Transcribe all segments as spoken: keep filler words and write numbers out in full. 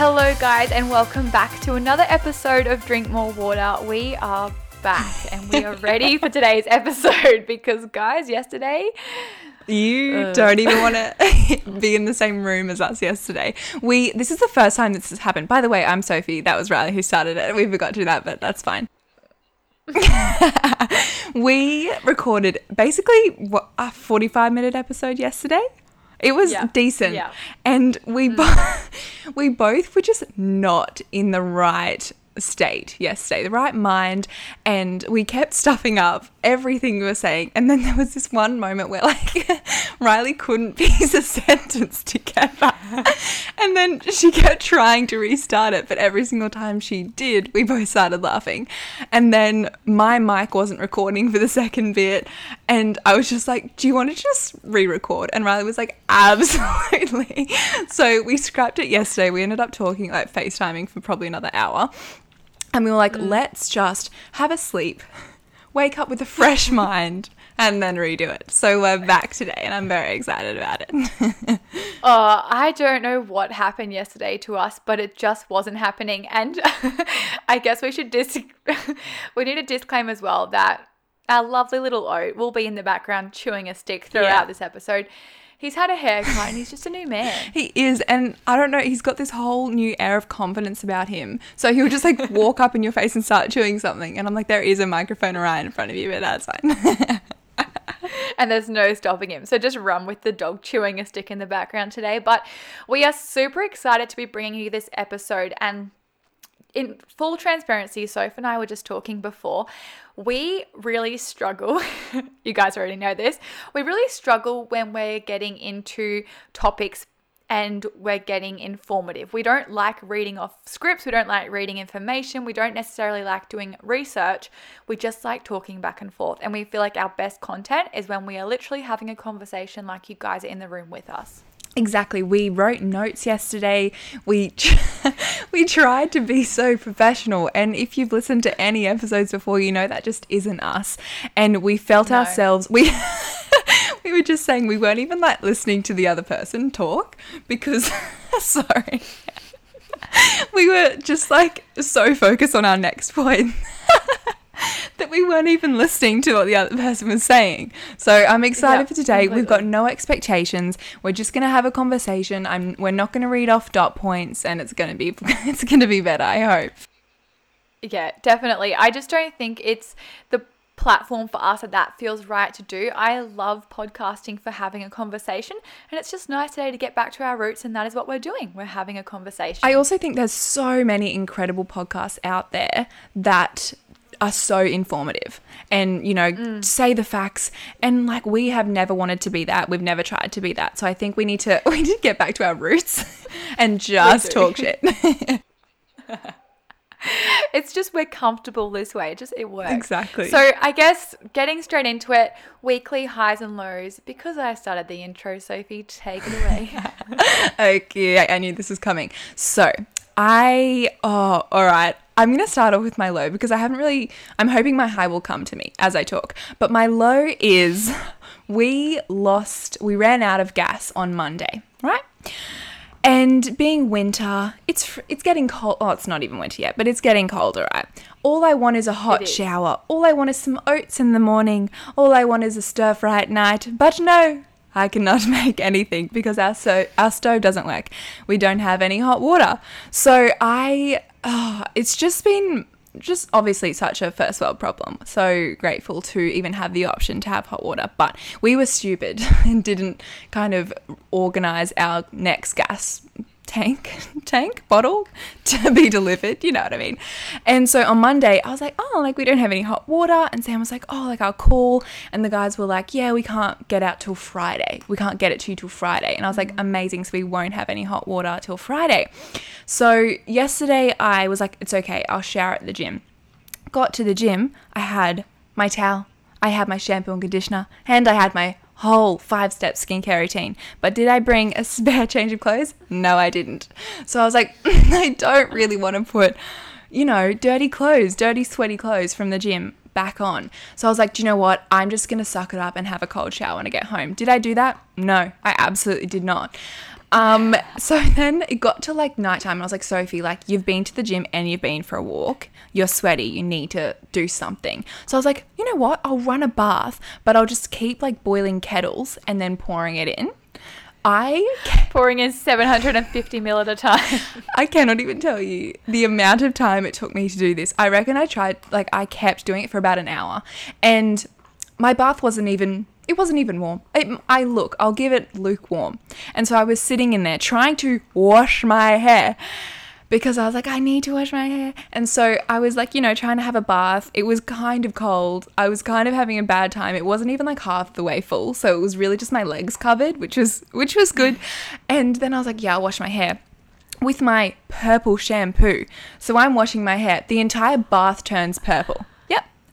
Hello guys, and welcome back to another episode of Drink More Water. We are back and we are ready for today's episode because guys, yesterday... You uh. don't even want to be in the same room as us yesterday. We This is the first time this has happened. By the way, I'm Sophie. That was Riley who started it. We forgot to do that, but that's fine. We recorded basically what, a forty-five minute episode yesterday. It was yeah. decent. Yeah. And we, mm. bo- we both were just not in the right state yesterday, the right mind, and we kept stuffing up everything we were saying. And then there was this one moment where, like, Riley couldn't piece a sentence together. And then she kept trying to restart it, but every single time she did, we both started laughing. And then my mic wasn't recording for the second bit, and I was just like, do you want to just re-record? And Riley was like, absolutely. So we scrapped it yesterday. We ended up talking, like, FaceTiming for probably another hour. And we were like, mm. let's just have a sleep, wake up with a fresh mind, and then redo it. So we're back today, and I'm very excited about it. Oh, uh, I don't know what happened yesterday to us, but it just wasn't happening. And I guess we should dis- we need a disclaimer as well that our lovely little Oat will be in the background chewing a stick throughout yeah. this episode. He's had a haircut and he's just a new man. He is. And I don't know, he's got this whole new air of confidence about him. So he'll just like walk up in your face and start chewing something. And I'm like, there is a microphone right in front of you, but that's fine. And there's no stopping him. So just run with the dog chewing a stick in the background today. But we are super excited to be bringing you this episode. And in full transparency, Soph and I were just talking before. We really struggle, you guys already know this, we really struggle when we're getting into topics and we're getting informative. We don't like reading off scripts, we don't like reading information, we don't necessarily like doing research, we just like talking back and forth. And we feel like our best content is when we are literally having a conversation like you guys are in the room with us. Exactly. We wrote notes yesterday. We we tried to be so professional. And if you've listened to any episodes before, you know that just isn't us. And we felt no. ourselves... we. We were just saying we weren't even like listening to the other person talk because... sorry. We were just like so focused on our next point that we weren't even listening to what the other person was saying. So I'm excited yeah, for today. Completely. We've got no expectations. We're just going to have a conversation. I'm, we're not going to read off dot points, and it's going to be it's going to be better, I hope. Yeah, definitely. I just don't think it's the platform for us that that feels right to do. I love podcasting for having a conversation, and it's just nice today to get back to our roots, and that is what we're doing. We're having a conversation. I also think there's so many incredible podcasts out there that are so informative and, you know, mm. say the facts, and like we have never wanted to be that. We've never tried to be that. So I think we need to we need to get back to our roots and just talk shit. It's just we're comfortable this way. It just it works. Exactly. So I guess getting straight into it, weekly highs and lows. Because I started the intro, Sophie, take it away. Okay, I knew this was coming. So I oh all right. I'm going to start off with my low because I haven't really, I'm hoping my high will come to me as I talk. But my low is we lost, we ran out of gas on Monday, right? And being winter, it's it's getting cold. Oh, it's not even winter yet, but it's getting colder, right? All I want is a hot shower. All I want is some oats in the morning. All I want is a stir fry at night. But no, I cannot make anything because our, so, our stove doesn't work. We don't have any hot water. So I... Oh, it's just been just obviously such a first world problem. So grateful to even have the option to have hot water. But we were stupid and didn't kind of organise our next gas tank, tank bottle to be delivered. You know what I mean? And so on Monday, I was like, oh, like we don't have any hot water. And Sam was like, oh, like I'll call. And the guys were like, yeah, we can't get out till Friday. We can't get it to you till Friday. And I was like, amazing. So we won't have any hot water till Friday. So yesterday I was like, it's okay. I'll shower at the gym. Got to the gym. I had my towel. I had my shampoo and conditioner, and I had my whole five-step skincare routine. But did I bring a spare change of clothes? No, I didn't. So I was like, I don't really want to put, you know, dirty clothes, dirty, sweaty clothes from the gym back on. So I was like, do you know what? I'm just going to suck it up and have a cold shower when I get home. Did I do that? No, I absolutely did not. Um, so then it got to like nighttime and I was like, Sophie, like you've been to the gym and you've been for a walk. You're sweaty. You need to do something. So I was like, you know what? I'll run a bath, but I'll just keep like boiling kettles and then pouring it in. I can- pouring in seven hundred fifty mil at a time. I cannot even tell you the amount of time it took me to do this. I reckon I tried, like I kept doing it for about an hour and my bath wasn't even, it wasn't even warm. It, I look, I'll give it lukewarm. And so I was sitting in there trying to wash my hair because I was like, I need to wash my hair. And so I was like, you know, trying to have a bath. It was kind of cold. I was kind of having a bad time. It wasn't even like half the way full. So it was really just my legs covered, which was, which was good. And then I was like, yeah, I'll wash my hair with my purple shampoo. So I'm washing my hair. The entire bath turns purple.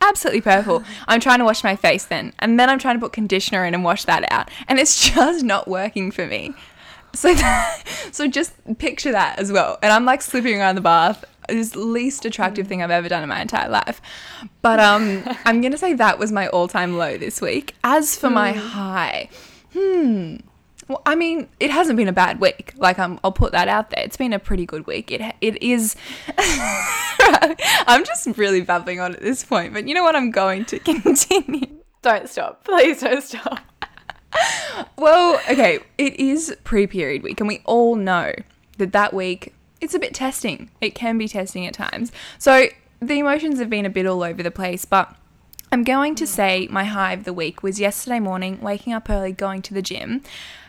Absolutely purple. I'm trying to wash my face then. And then I'm trying to put conditioner in and wash that out. And it's just not working for me. So that, so just picture that as well. And I'm like slipping around the bath. It's the least attractive thing I've ever done in my entire life. But um, I'm going to say that was my all-time low this week. As for my high, hmm. Well, I mean, it hasn't been a bad week. Like, I'm, I'll put that out there. It's been a pretty good week. It It is. I'm just really babbling on at this point. But you know what? I'm going to continue. Don't stop. Please don't stop. Well, okay. It is pre-period week. And we all know that that week, it's a bit testing. It can be testing at times. So the emotions have been a bit all over the place. But I'm going to say my high of the week was yesterday morning, waking up early, going to the gym,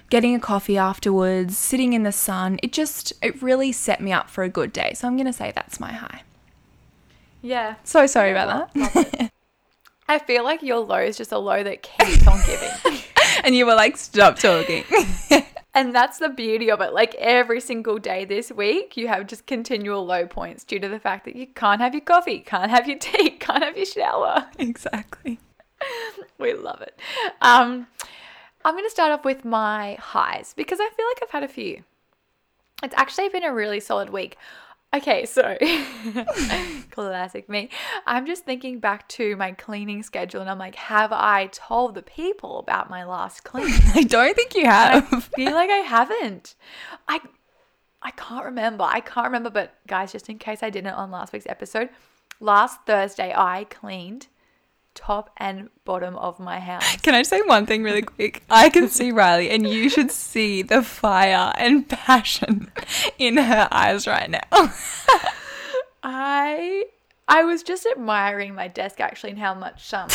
getting a coffee afterwards, sitting in the sun. It just, it really set me up for a good day. So I'm going to say that's my high. Yeah. So sorry about that. I feel like your low is just a low that keeps on giving. And you were like, stop talking. And that's the beauty of it. Like every single day this week, you have just continual low points due to the fact that you can't have your coffee, can't have your tea, can't have your shower. Exactly. We love it. Um, I'm going to start off with my highs because I feel like I've had a few. It's actually been a really solid week. Okay, so classic me. I'm just thinking back to my cleaning schedule and I'm like, have I told the people about my last clean? I don't think you have. I feel like I haven't. I I can't remember. I can't remember, but guys, just in case I didn't on last week's episode, last Thursday I cleaned top and bottom of my house. Can I say one thing really quick? I can see Riley and you should see the fire and passion in her eyes right now. I I was just admiring my desk actually and how much um,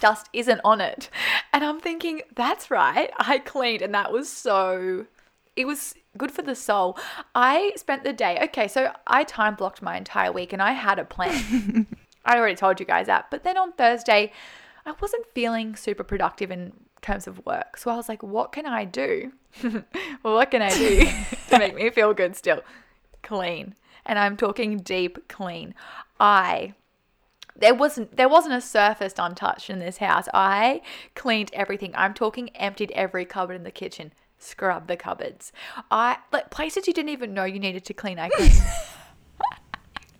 dust isn't on it. And I'm thinking, that's right, I cleaned and that was so, it was good for the soul. I spent the day, okay, so I time blocked my entire week and I had a plan. I already told you guys that. But then on Thursday, I wasn't feeling super productive in terms of work. So I was like, what can I do? What can I do to make me feel good still? Clean. And I'm talking deep clean. I, there wasn't, there wasn't a surface untouched in this house. I cleaned everything. I'm talking emptied every cupboard in the kitchen. Scrub the cupboards. I, like places you didn't even know you needed to clean, I cleaned.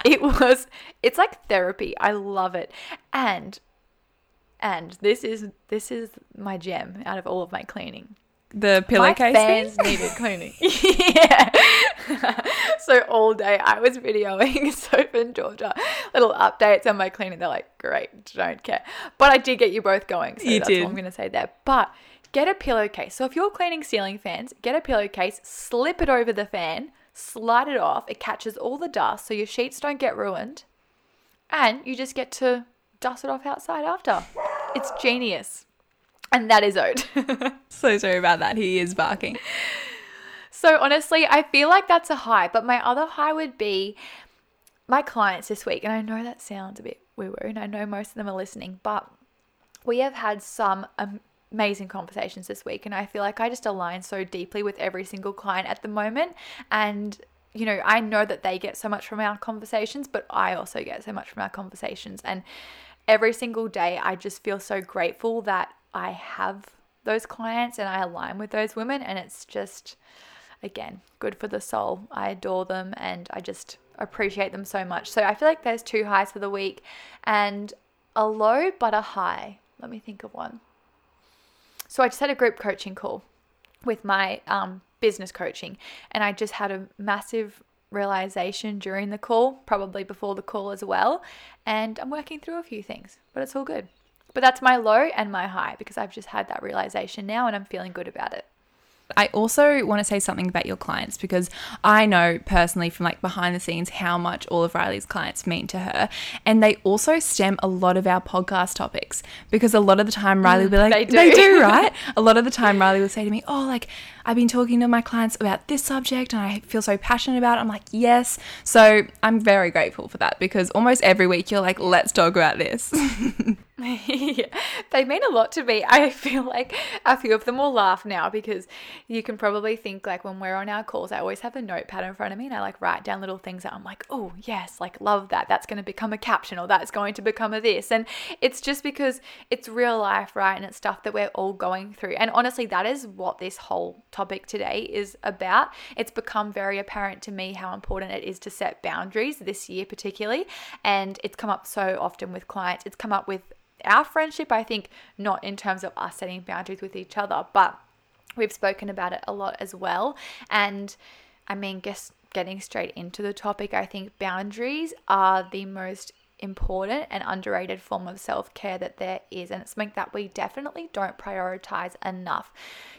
It was, it's like therapy. I love it. And, and this is, this is my gem out of all of my cleaning. The pillowcase. My fans needed cleaning. Yeah. So all day I was videoing Sophie and Georgia, little updates on my cleaning. They're like, great, don't care. But I did get you both going. So you that's did. What I'm going to say there. But get a pillowcase. So if you're cleaning ceiling fans, get a pillowcase, slip it over the fan, slide it off, it catches all the dust so your sheets don't get ruined and you just get to dust it off outside after. It's genius. And that is Ode. So sorry about that. He is barking. So honestly, I feel like that's a high, but my other high would be my clients this week. And I know that sounds a bit woo-woo and I know most of them are listening, but we have had some um, amazing conversations this week and I feel like I just align so deeply with every single client at the moment and you know I know that they get so much from our conversations but I also get so much from our conversations and every single day I just feel so grateful that I have those clients and I align with those women and it's just again good for the soul. I adore them and I just appreciate them so much. So I feel like there's two highs for the week and a low but a high. Let me think of one. So I just had a group coaching call with my um, business coaching. And I just had a massive realization during the call, probably before the call as well. And I'm working through a few things, but it's all good. But that's my low and my high, because I've just had that realization now and I'm feeling good about it. I also want to say something about your clients, because I know personally from like behind the scenes how much all of Riley's clients mean to her, and they also stem a lot of our podcast topics, because a lot of the time Riley will be like, they do, they do right? A lot of the time Riley will say to me, oh, like I've been talking to my clients about this subject and I feel so passionate about it. I'm like, yes. So I'm very grateful for that, because almost every week you're like, let's talk about this. Yeah, they mean a lot to me. I feel like a few of them will laugh now, because you can probably think like when we're on our calls, I always have a notepad in front of me and I like write down little things that I'm like, oh yes, like love that. That's going to become a caption, or that's going to become a this. And it's just because it's real life, right? And it's stuff that we're all going through. And honestly, that is what this whole topic today is about. It's become very apparent to me how important it is to set boundaries this year particularly. And it's come up so often with clients. It's come up with our friendship, I think, not in terms of us setting boundaries with each other, but we've spoken about it a lot as well. And I mean, guess getting straight into the topic, I think boundaries are the most important and underrated form of self-care that there is, and it's something that we definitely don't prioritize enough.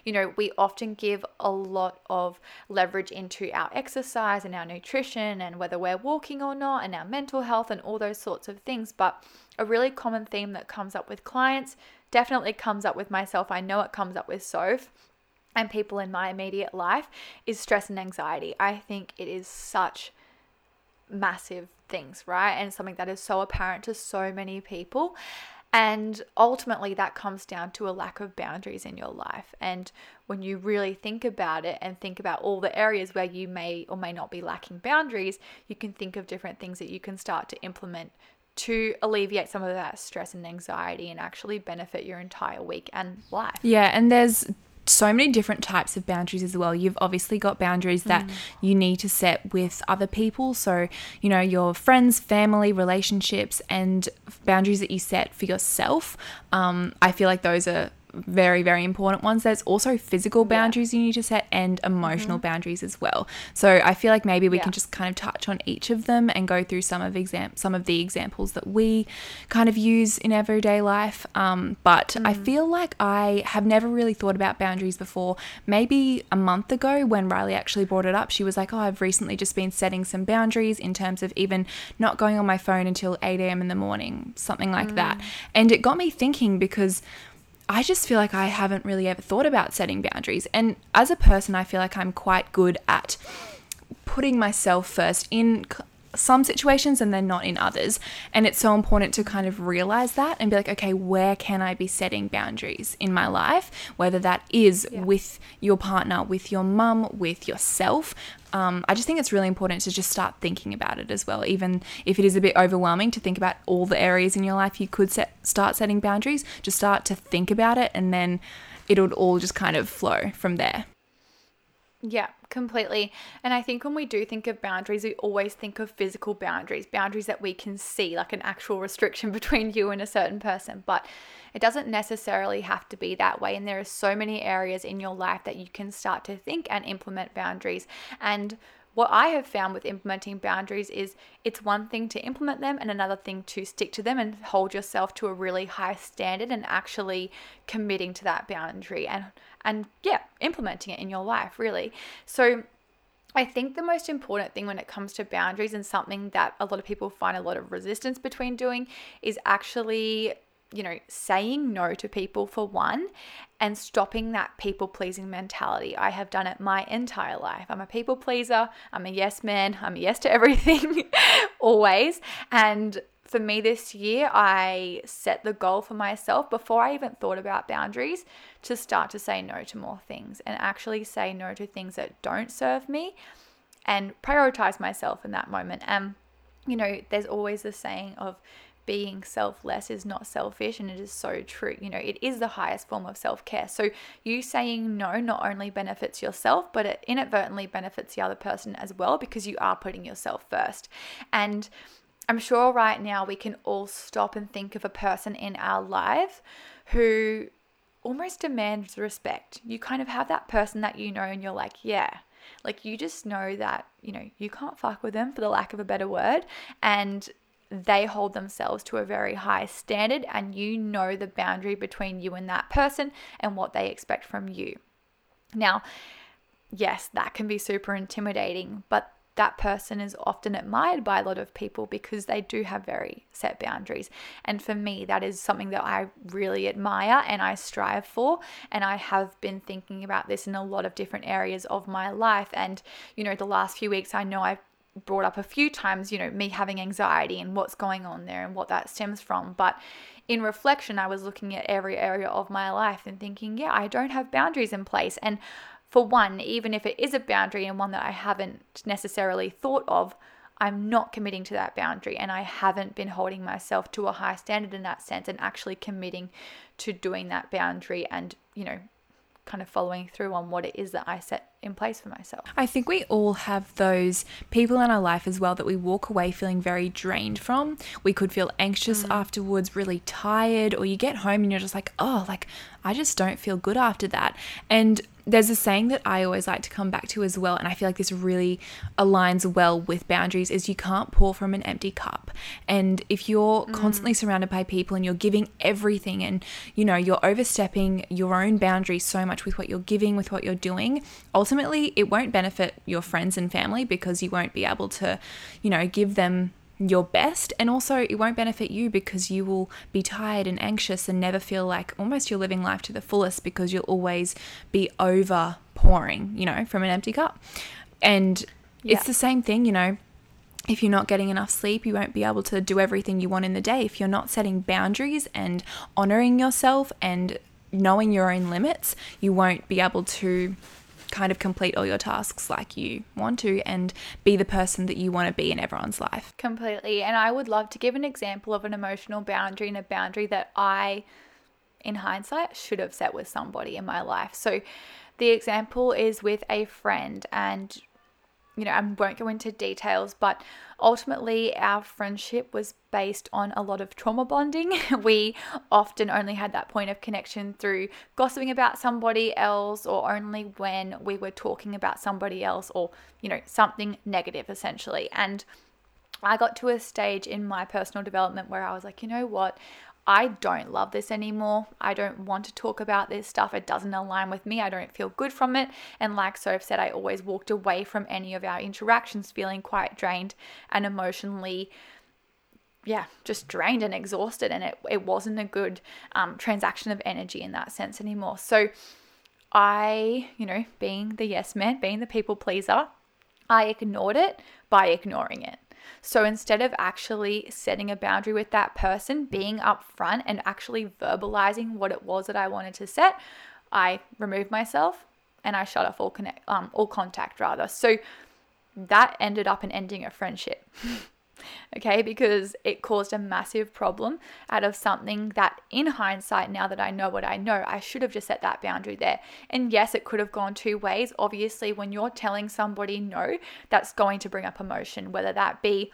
You know, we often give a lot of leverage into our exercise and our nutrition and whether we're walking or not and our mental health and all those sorts of things, but a really common theme that comes up with clients, definitely comes up with myself, I know it comes up with Soph and people in my immediate life, is stress and anxiety. I think it is such massive things, right? And something that is so apparent to so many people. And ultimately that comes down to a lack of boundaries in your life. And when you really think about it and think about all the areas where you may or may not be lacking boundaries, you can think of different things that you can start to implement to alleviate some of that stress and anxiety and actually benefit your entire week and life. Yeah, and there's so many different types of boundaries as well. You've obviously got boundaries that mm. you need to set with other people. So, you know, your friends, family, relationships, and boundaries that you set for yourself. Um, I feel like those are very, very important ones. There's also physical boundaries yeah. you need to set, and emotional mm-hmm. boundaries as well. So I feel like maybe we yeah. can just kind of touch on each of them and go through some of exam- some of the examples that we kind of use in everyday life. Um, but mm. I feel like I have never really thought about boundaries before. Maybe a month ago when Riley actually brought it up, she was like, oh, I've recently just been setting some boundaries in terms of even not going on my phone until eight a.m. in the morning, something like mm. that. And it got me thinking, because I just feel like I haven't really ever thought about setting boundaries. And as a person, I feel like I'm quite good at putting myself first in some situations and then not in others. And it's so important to kind of realize that and be like, okay, where can I be setting boundaries in my life? Whether that is yeah. with your partner, with your mum, with yourself. Um, I just think it's really important to just start thinking about it as well, even if it is a bit overwhelming to think about all the areas in your life you could set, start setting boundaries. Just start to think about it, and then it'll all just kind of flow from there. Yeah, completely. And I think when we do think of boundaries, we always think of physical boundaries, boundaries that we can see, like an actual restriction between you and a certain person. But it doesn't necessarily have to be that way. And there are so many areas in your life that you can start to think and implement boundaries. And what I have found with implementing boundaries is it's one thing to implement them and another thing to stick to them and hold yourself to a really high standard and actually committing to that boundary and, and yeah, implementing it in your life, really. So I think the most important thing when it comes to boundaries, and something that a lot of people find a lot of resistance between doing, is actually, you know, saying no to people for one, and stopping that people pleasing mentality. I have done it my entire life. I'm a people pleaser. I'm a yes man. I'm a yes to everything always. And for me this year, I set the goal for myself before I even thought about boundaries to start to say no to more things, and actually say no to things that don't serve me and prioritize myself in that moment. And, you know, there's always the saying of, being selfless is not selfish, and it is so true. You know, it is the highest form of self-care. So you saying no not only benefits yourself, but it inadvertently benefits the other person as well, because you are putting yourself first. And I'm sure right now we can all stop and think of a person in our lives who almost demands respect. You kind of have that person that you know and you're like, yeah, like you just know that, you know, you can't fuck with them, for the lack of a better word, and they hold themselves to a very high standard, and you know the boundary between you and that person and what they expect from you. Now, yes, that can be super intimidating, but that person is often admired by a lot of people because they do have very set boundaries. And for me, that is something that I really admire and I strive for. And I have been thinking about this in a lot of different areas of my life. And, you know, the last few weeks, I know I've brought up a few times, you know, me having anxiety and what's going on there and what that stems from. But in reflection, I was looking at every area of my life and thinking, yeah, I don't have boundaries in place. And for one, even if it is a boundary and one that I haven't necessarily thought of, I'm not committing to that boundary, and I haven't been holding myself to a high standard in that sense and actually committing to doing that boundary and, you know, kind of following through on what it is that I set in place for myself. I think we all have those people in our life as well that we walk away feeling very drained from. We could feel anxious mm. afterwards, really tired, or you get home and you're just like, oh, like I just don't feel good after that. And there's a saying that I always like to come back to as well, and I feel like this really aligns well with boundaries, is you can't pour from an empty cup. And if you're mm. constantly surrounded by people and you're giving everything and, you know, you're overstepping your own boundaries so much with what you're giving, with what you're doing, ultimately it won't benefit your friends and family because you won't be able to, you know, give them your best, and also it won't benefit you because you will be tired and anxious and never feel like almost you're living life to the fullest because you'll always be over pouring, you know, from an empty cup. And yeah. It's the same thing, you know, if you're not getting enough sleep, you won't be able to do everything you want in the day. If you're not setting boundaries and honoring yourself and knowing your own limits, you won't be able to kind of complete all your tasks like you want to and be the person that you want to be in everyone's life. Completely. And I would love to give an example of an emotional boundary and a boundary that I, in hindsight, should have set with somebody in my life. So the example is with a friend, and, you know, I won't go into details, but ultimately our friendship was based on a lot of trauma bonding. We often only had that point of connection through gossiping about somebody else, or only when we were talking about somebody else, or, you know, something negative essentially. And I got to a stage in my personal development where I was like, you know what? I don't love this anymore. I don't want to talk about this stuff. It doesn't align with me. I don't feel good from it. And like Soph said, I always walked away from any of our interactions feeling quite drained and emotionally, yeah, just drained and exhausted. And it, it wasn't a good um, transaction of energy in that sense anymore. So I, you know, being the yes man, being the people pleaser, I ignored it by ignoring it. So instead of actually setting a boundary with that person, being upfront and actually verbalizing what it was that I wanted to set, I removed myself and I shut off all connect, um, all contact rather. So that ended up in ending a friendship, okay? Because it caused a massive problem out of something that, in hindsight, now that I know what I know, I should have just set that boundary there. And yes, it could have gone two ways. Obviously, when you're telling somebody no, that's going to bring up emotion, whether that be,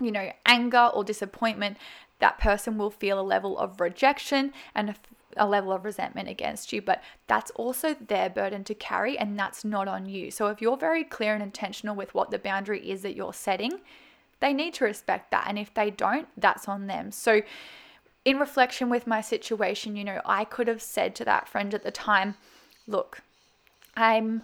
you know, anger or disappointment. That person will feel a level of rejection and a, a level of resentment against you, but that's also their burden to carry, and that's not on you. So if you're very clear and intentional with what the boundary is that you're setting, they need to respect that. And if they don't, that's on them. So in reflection with my situation, you know, I could have said to that friend at the time, look, I'm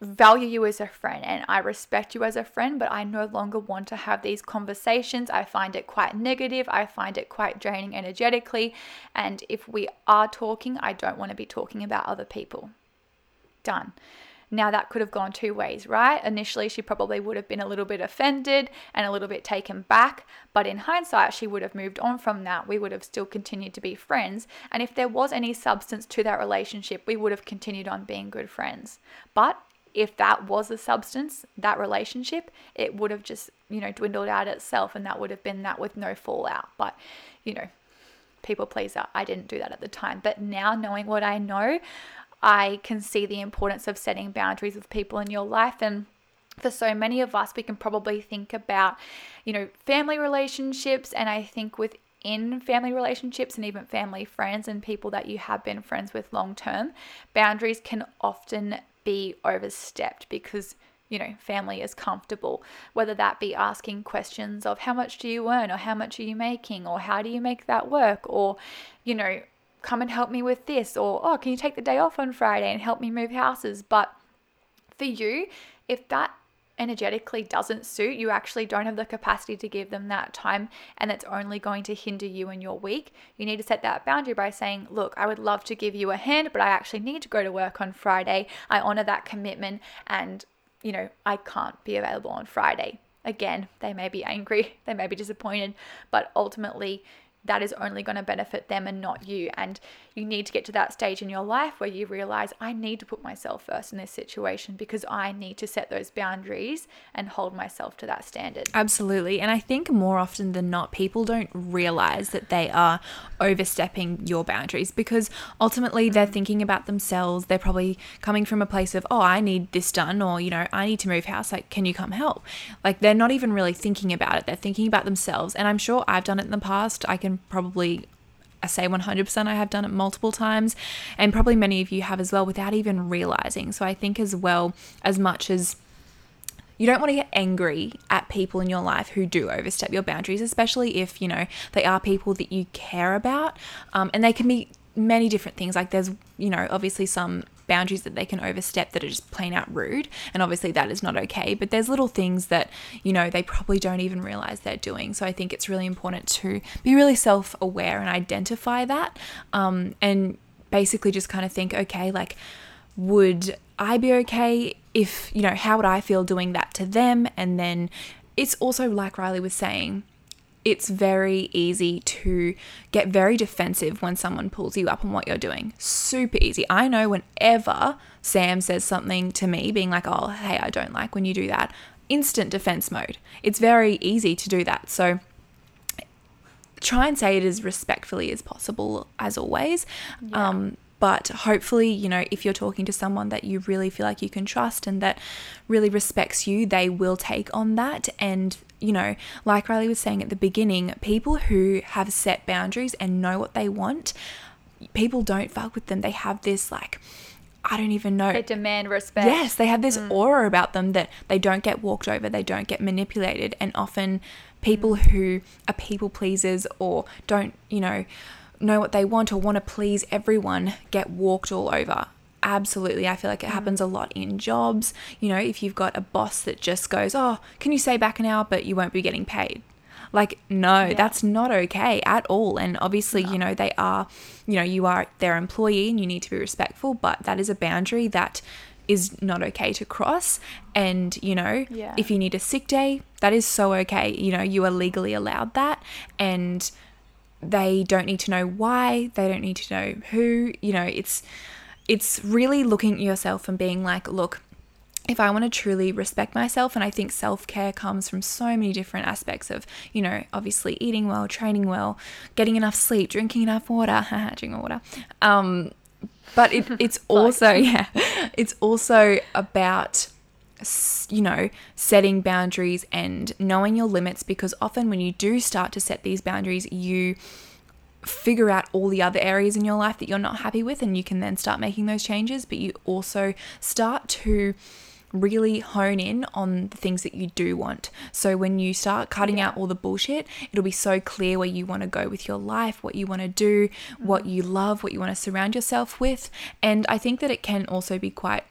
value you as a friend and I respect you as a friend, but I no longer want to have these conversations. I find it quite negative. I find it quite draining energetically. And if we are talking, I don't want to be talking about other people. Done. Now that could have gone two ways, right? Initially, she probably would have been a little bit offended and a little bit taken back. But in hindsight, she would have moved on from that. We would have still continued to be friends. And if there was any substance to that relationship, we would have continued on being good friends. But if that was the substance, that relationship, it would have just, you know, dwindled out itself. And that would have been that with no fallout. But, you know, people pleaser. I didn't do that at the time. But now, knowing what I know, I can see the importance of setting boundaries with people in your life. And for so many of us, we can probably think about, you know, family relationships. And I think with in family relationships and even family friends and people that you have been friends with long term, boundaries can often be overstepped because, you know, family is comfortable, whether that be asking questions of how much do you earn, or how much are you making, or how do you make that work, or, you know, come and help me with this, or, oh, can you take the day off on Friday and help me move houses? But for you, if that energetically doesn't suit, you actually don't have the capacity to give them that time, and it's only going to hinder you in your week. You need to set that boundary by saying, look, I would love to give you a hand, but I actually need to go to work on Friday. I honor that commitment, and, you know, I can't be available on Friday. Again, they may be angry, they may be disappointed, but ultimately that is only going to benefit them and not you. And you need to get to that stage in your life where you realize, I need to put myself first in this situation because I need to set those boundaries and hold myself to that standard. Absolutely. And I think more often than not, people don't realize that they are overstepping your boundaries because ultimately they're thinking about themselves. They're probably coming from a place of, oh, I need this done, or, you know, I need to move house. Like, can you come help? Like, they're not even really thinking about it. They're thinking about themselves. And I'm sure I've done it in the past. I can probably I say one hundred percent I have done it multiple times, and probably many of you have as well, without even realizing. So I think as well, as much as you don't want to get angry at people in your life who do overstep your boundaries, especially if, you know, they are people that you care about, um, and they can be many different things. Like, there's, you know, obviously some boundaries that they can overstep that are just plain out rude, and obviously that is not okay, but there's little things that, you know, they probably don't even realize they're doing. So I think it's really important to be really self-aware and identify that, um, and basically just kind of think, okay, like, would I be okay if, you know, how would I feel doing that to them? And then it's also, like Riley was saying, it's very easy to get very defensive when someone pulls you up on what you're doing. Super easy. I know whenever Sam says something to me, being like, oh, hey, I don't like when you do that, instant defense mode. It's very easy to do that. So try and say it as respectfully as possible, as always. Yeah. Um, but hopefully, you know, if you're talking to someone that you really feel like you can trust and that really respects you, they will take on that. And, you know, like Riley was saying at the beginning, people who have set boundaries and know what they want, people don't fuck with them. They have this, like, I don't even know. They demand respect. Yes, they have this mm. aura about them that they don't get walked over, they don't get manipulated. And often people mm. who are people pleasers or don't, you know, know what they want or want to please everyone get walked all over. Absolutely. I feel like it happens a lot in jobs. You know, if you've got a boss that just goes, oh, can you stay back an hour, but you won't be getting paid? Like, no, yeah. That's not okay at all. And obviously, no. You know, they are, you know, you are their employee and you need to be respectful, but that is a boundary that is not okay to cross. And, you know, yeah. If you need a sick day, that is so okay. You know, you are legally allowed that. And they don't need to know why, they don't need to know who, you know, it's it's really looking at yourself and being like, look, if I want to truly respect myself, and I think self-care comes from so many different aspects of, you know, obviously eating well, training well, getting enough sleep, drinking enough water, drinking water, um, but it, it's also, yeah, it's also about, you know, setting boundaries and knowing your limits, because often when you do start to set these boundaries, you figure out all the other areas in your life that you're not happy with, and you can then start making those changes, but you also start to really hone in on the things that you do want. So when you start cutting yeah. out all the bullshit, it'll be so clear where you want to go with your life, what you want to do, mm-hmm. what you love, what you want to surround yourself with. And I think that it can also be quite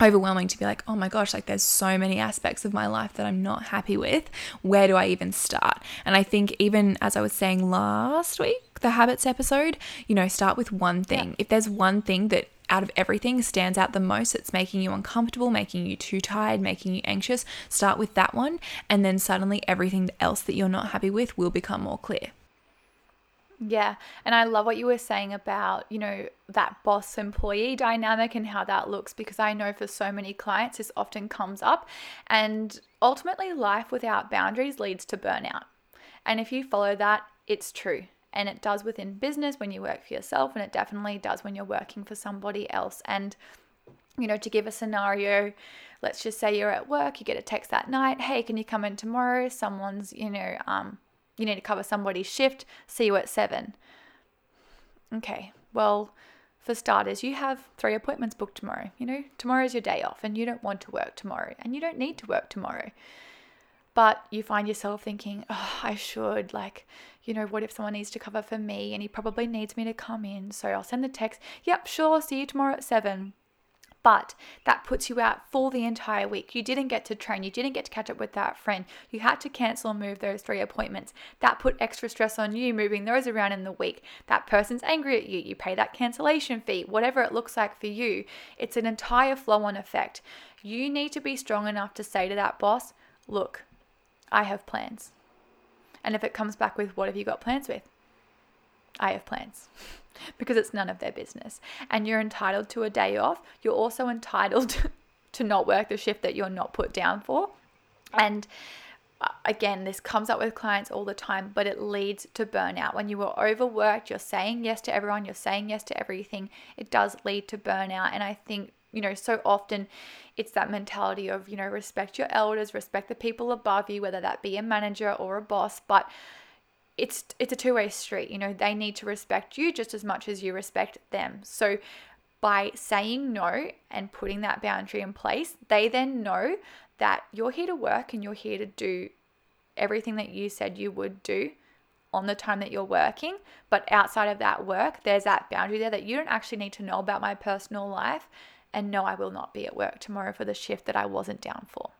overwhelming to be like, oh my gosh, like, there's so many aspects of my life that I'm not happy with. Where do I even start? And I think, even as I was saying last week, the habits episode, you know, start with one thing. Yeah. If there's one thing that out of everything stands out the most, it's making you uncomfortable, making you too tired, making you anxious, start with that one. And then suddenly everything else that you're not happy with will become more clear. Yeah. And I love what you were saying about, you know, that boss employee dynamic and how that looks, because I know for so many clients, this often comes up, and ultimately life without boundaries leads to burnout. And if you follow that, it's true. And it does within business when you work for yourself, and it definitely does when you're working for somebody else. And, you know, to give a scenario, let's just say you're at work, you get a text that night, hey, can you come in tomorrow? Someone's, you know, um, you need to cover somebody's shift. See you at seven. Okay, well, for starters, you have three appointments booked tomorrow. You know, tomorrow's your day off and you don't want to work tomorrow and you don't need to work tomorrow. But you find yourself thinking, oh, I should, like, you know, what if someone needs to cover for me and he probably needs me to come in? So I'll send the text, yep, sure, see you tomorrow at seven. But that puts you out for the entire week. You didn't get to train. You didn't get to catch up with that friend. You had to cancel and move those three appointments. That put extra stress on you moving those around in the week. That person's angry at you. You pay that cancellation fee, whatever it looks like for you. It's an entire flow-on effect. You need to be strong enough to say to that boss, look, I have plans. And if it comes back with, what have you got plans with? I have plans. Because it's none of their business. And you're entitled to a day off. You're also entitled to not work the shift that you're not put down for. And again, this comes up with clients all the time, but it leads to burnout. When you are overworked, you're saying yes to everyone, you're saying yes to everything. It does lead to burnout. And I think, you know, so often it's that mentality of, you know, respect your elders, respect the people above you, whether that be a manager or a boss, but It's it's a two-way street. You know, they need to respect you just as much as you respect them. So by saying no and putting that boundary in place, they then know that you're here to work and you're here to do everything that you said you would do on the time that you're working. But outside of that work, there's that boundary there that you don't actually need to know about my personal life. And no, I will not be at work tomorrow for the shift that I wasn't down for.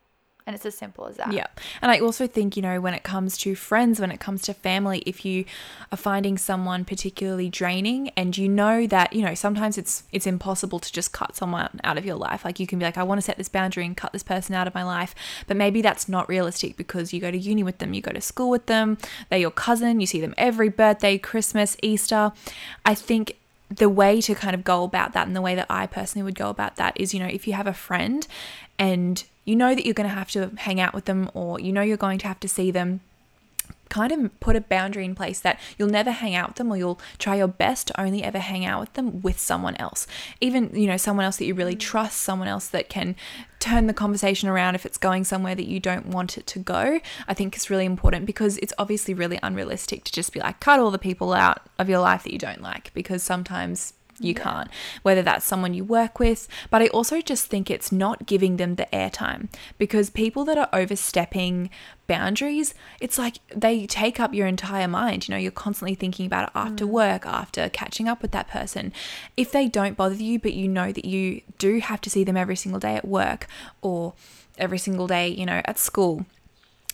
And it's as simple as that. Yeah. And I also think, you know, when it comes to friends, when it comes to family, if you are finding someone particularly draining and you know that, you know, sometimes it's it's impossible to just cut someone out of your life. Like you can be like, I want to set this boundary and cut this person out of my life. But maybe that's not realistic because you go to uni with them, you go to school with them, they're your cousin, you see them every birthday, Christmas, Easter. I think the way to kind of go about that and the way that I personally would go about that is, you know, if you have a friend and you know that you're going to have to hang out with them or you know you're going to have to see them, kind of put a boundary in place that you'll never hang out with them, or you'll try your best to only ever hang out with them with someone else. Even, you know, someone else that you really trust, someone else that can turn the conversation around if it's going somewhere that you don't want it to go. I think it's really important because it's obviously really unrealistic to just be like, cut all the people out of your life that you don't like, because sometimes you yeah. can't, whether that's someone you work with. But I also just think it's not giving them the airtime, because people that are overstepping boundaries, it's like they take up your entire mind. You know, you're constantly thinking about it after mm. work, after catching up with that person. If they don't bother you, but you know that you do have to see them every single day at work or every single day, you know, at school,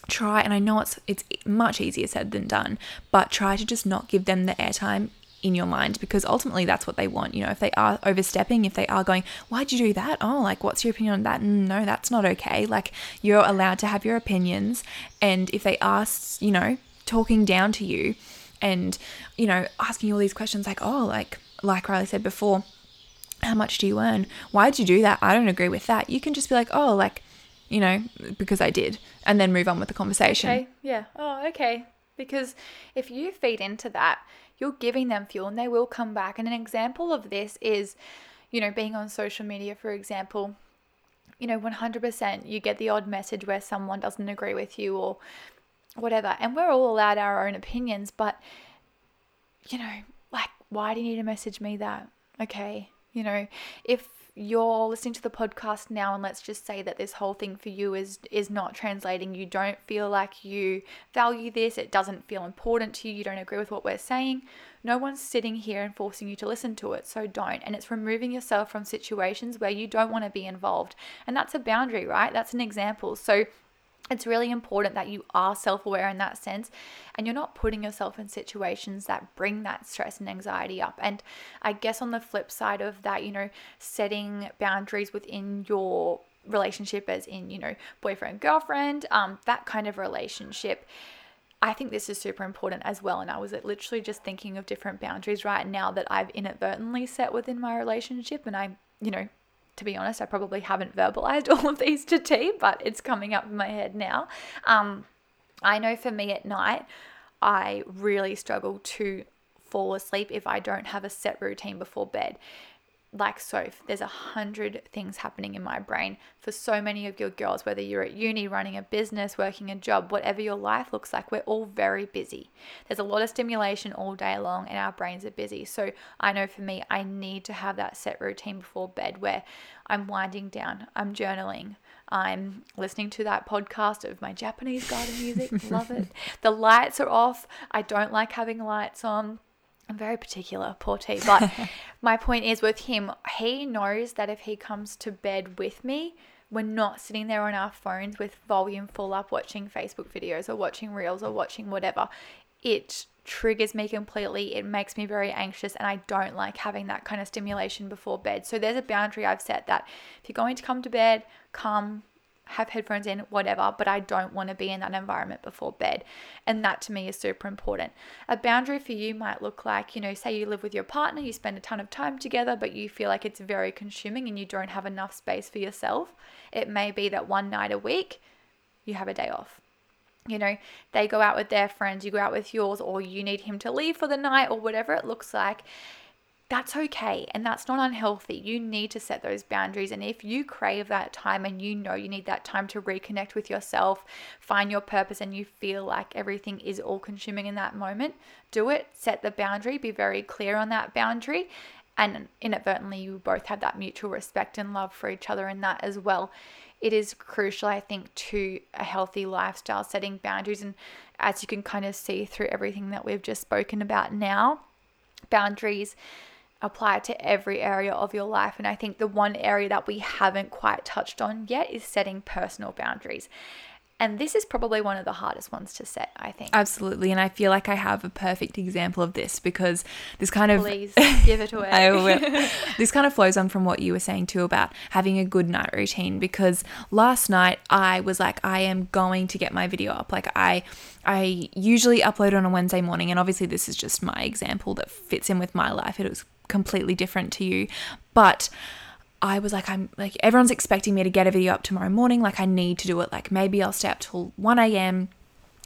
try, and I know it's it's much easier said than done, but try to just not give them the airtime in your mind, because ultimately that's what they want. You know, if they are overstepping, if they are going, why'd you do that? Oh, like, what's your opinion on that? No, that's not okay. Like, you're allowed to have your opinions. And if they are, you know, talking down to you and, you know, asking you all these questions like, oh, like, like Riley said before, how much do you earn? Why'd you do that? I don't agree with that. You can just be like, oh, like, you know, because I did, and then move on with the conversation. Okay. Yeah. Oh, okay. Because if you feed into that, you're giving them fuel and they will come back. And an example of this is, you know, being on social media, for example. You know, one hundred percent you get the odd message where someone doesn't agree with you or whatever. And we're all allowed our own opinions, but, you know, like, why do you need to message me that? Okay. You know, if you're listening to the podcast now, and let's just say that this whole thing for you is is not translating, you don't feel like you value this, it doesn't feel important to you, you don't agree with what we're saying, no one's sitting here and forcing you to listen to it, so don't. And it's removing yourself from situations where you don't want to be involved, and that's a boundary, right? That's an example. So it's really important that you are self-aware in that sense, and you're not putting yourself in situations that bring that stress and anxiety up. And I guess on the flip side of that, you know, setting boundaries within your relationship, as in, you know, boyfriend, girlfriend, um, that kind of relationship, I think this is super important as well. And I was literally just thinking of different boundaries right now that I've inadvertently set within my relationship, and I, you know, to be honest, I probably haven't verbalized all of these to T, but it's coming up in my head now. Um, I know for me at night, I really struggle to fall asleep if I don't have a set routine before bed. like Soph, there's a hundred things happening in my brain for so many of your girls, whether you're at uni, running a business, working a job, whatever your life looks like, we're all very busy. There's a lot of stimulation all day long and our brains are busy. So I know for me, I need to have that set routine before bed where I'm winding down, I'm journaling, I'm listening to that podcast of my Japanese garden music, love it. The lights are off. I don't like having lights on. I'm very particular, poor T. But my point is with him, he knows that if he comes to bed with me, we're not sitting there on our phones with volume full up watching Facebook videos or watching reels or watching whatever. It triggers me completely. It makes me very anxious and I don't like having that kind of stimulation before bed. So there's a boundary I've set that if you're going to come to bed, come, have headphones in, whatever, but I don't want to be in that environment before bed. And that to me is super important. A boundary for you might look like, you know, say you live with your partner, you spend a ton of time together, but you feel like it's very consuming and you don't have enough space for yourself. It may be that one night a week, you have a day off. You know, they go out with their friends, you go out with yours, or you need him to leave for the night or whatever it looks like. That's okay. And that's not unhealthy. You need to set those boundaries. And if you crave that time and you know you need that time to reconnect with yourself, find your purpose, and you feel like everything is all consuming in that moment, do it. Set the boundary. Be very clear on that boundary. And inadvertently, you both have that mutual respect and love for each other in that as well. It is crucial, I think, to a healthy lifestyle, setting boundaries. And as you can kind of see through everything that we've just spoken about now, boundaries apply to every area of your life. And I think the one area that we haven't quite touched on yet is setting personal boundaries. And this is probably one of the hardest ones to set, I think. Absolutely. And I feel like I have a perfect example of this because this kind of... Please, give it away. I will. This kind of flows on from what you were saying too about having a good night routine, because last night I was like, I am going to get my video up. Like I... I usually upload on a Wednesday morning, and obviously this is just my example that fits in with my life. It was completely different to you, but I was like, I'm like, everyone's expecting me to get a video up tomorrow morning. Like I need to do it. Like maybe I'll stay up till one a.m.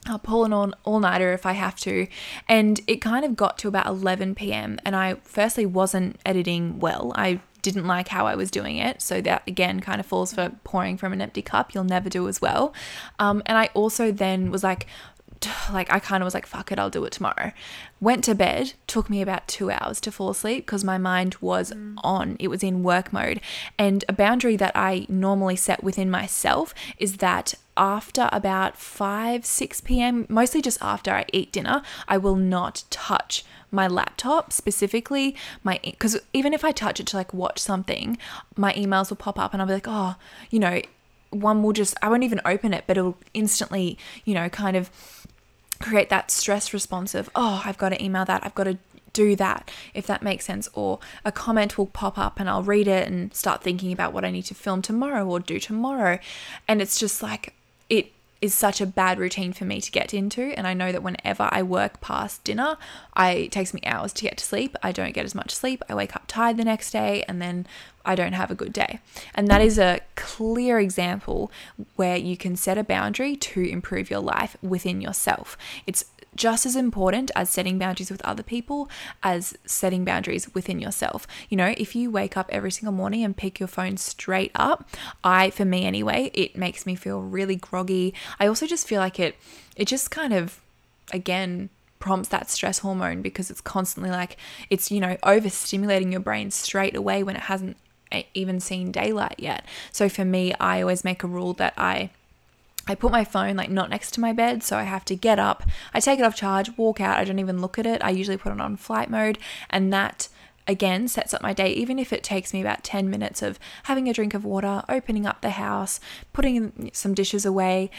I'll pull an all, all-nighter if I have to. And it kind of got to about eleven p.m. and I firstly wasn't editing well. I didn't like how I was doing it. So that again kind of falls for pouring from an empty cup. You'll never do as well. Um, and I also then was like, like I kind of was like, fuck it, I'll do it tomorrow. Went to bed, took me about two hours to fall asleep because my mind was mm. on. It was in work mode. And a boundary that I normally set within myself is that after about five, six p.m., mostly just after I eat dinner, I will not touch my laptop, specifically my, because even if I touch it to like watch something, my emails will pop up and I'll be like, oh, you know, one will just, I won't even open it, but it'll instantly, you know, kind of create that stress response of, oh, I've got to email that, I've got to do that, if that makes sense. Or a comment will pop up and I'll read it and start thinking about what I need to film tomorrow or do tomorrow. And it's just like, it is such a bad routine for me to get into. And I know that whenever I work past dinner, I, it takes me hours to get to sleep. I don't get as much sleep. I wake up tired the next day and then I don't have a good day. And that is a clear example where you can set a boundary to improve your life within yourself. It's just as important as setting boundaries with other people as setting boundaries within yourself. You know, if you wake up every single morning and pick your phone straight up, I, for me anyway, it makes me feel really groggy. I also just feel like it, it just kind of, again, prompts that stress hormone because it's constantly like, it's, you know, overstimulating your brain straight away when it hasn't even seen daylight yet. So for me, I always make a rule that I, I put my phone like not next to my bed, so I have to get up, I take it off charge, walk out, I don't even look at it. I usually put it on flight mode, and that again sets up my day, even if it takes me about ten minutes of having a drink of water, opening up the house, putting some dishes away,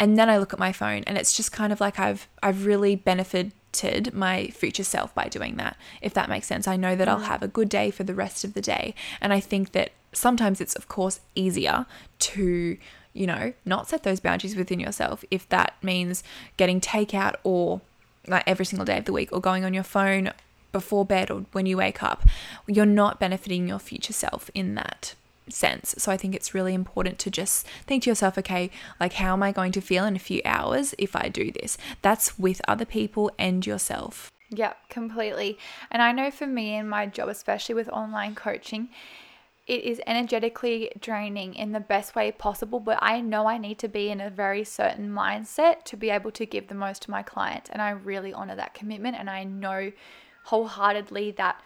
and then I look at my phone. And it's just kind of like I've I've really benefited my future self by doing that, if that makes sense. I know that I'll have a good day for the rest of the day. And I think that sometimes it's of course easier to, you know, not set those boundaries within yourself, if that means getting takeout or like every single day of the week, or going on your phone before bed or when you wake up. You're not benefiting your future self in that sense. So I think it's really important to just think to yourself, okay, like how am I going to feel in a few hours if I do this? That's with other people and yourself. Yeah, completely. And I know for me and my job, especially with online coaching, it is energetically draining in the best way possible, but I know I need to be in a very certain mindset to be able to give the most to my client. And I really honor that commitment. And I know wholeheartedly that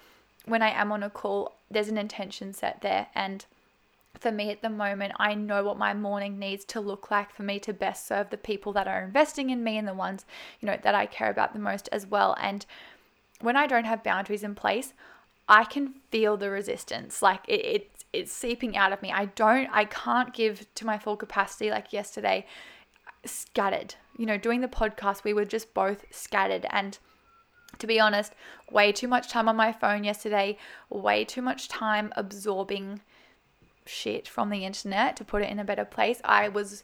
when I am on a call, there's an intention set there. And for me at the moment, I know what my morning needs to look like for me to best serve the people that are investing in me and the ones, you know, that I care about the most as well. And when I don't have boundaries in place, I can feel the resistance. Like it, it it's seeping out of me. I don't, I can't give to my full capacity. Like yesterday, scattered, you know, doing the podcast, we were just both scattered. And to be honest, way too much time on my phone yesterday, way too much time absorbing shit from the internet, to put it in a better place. I was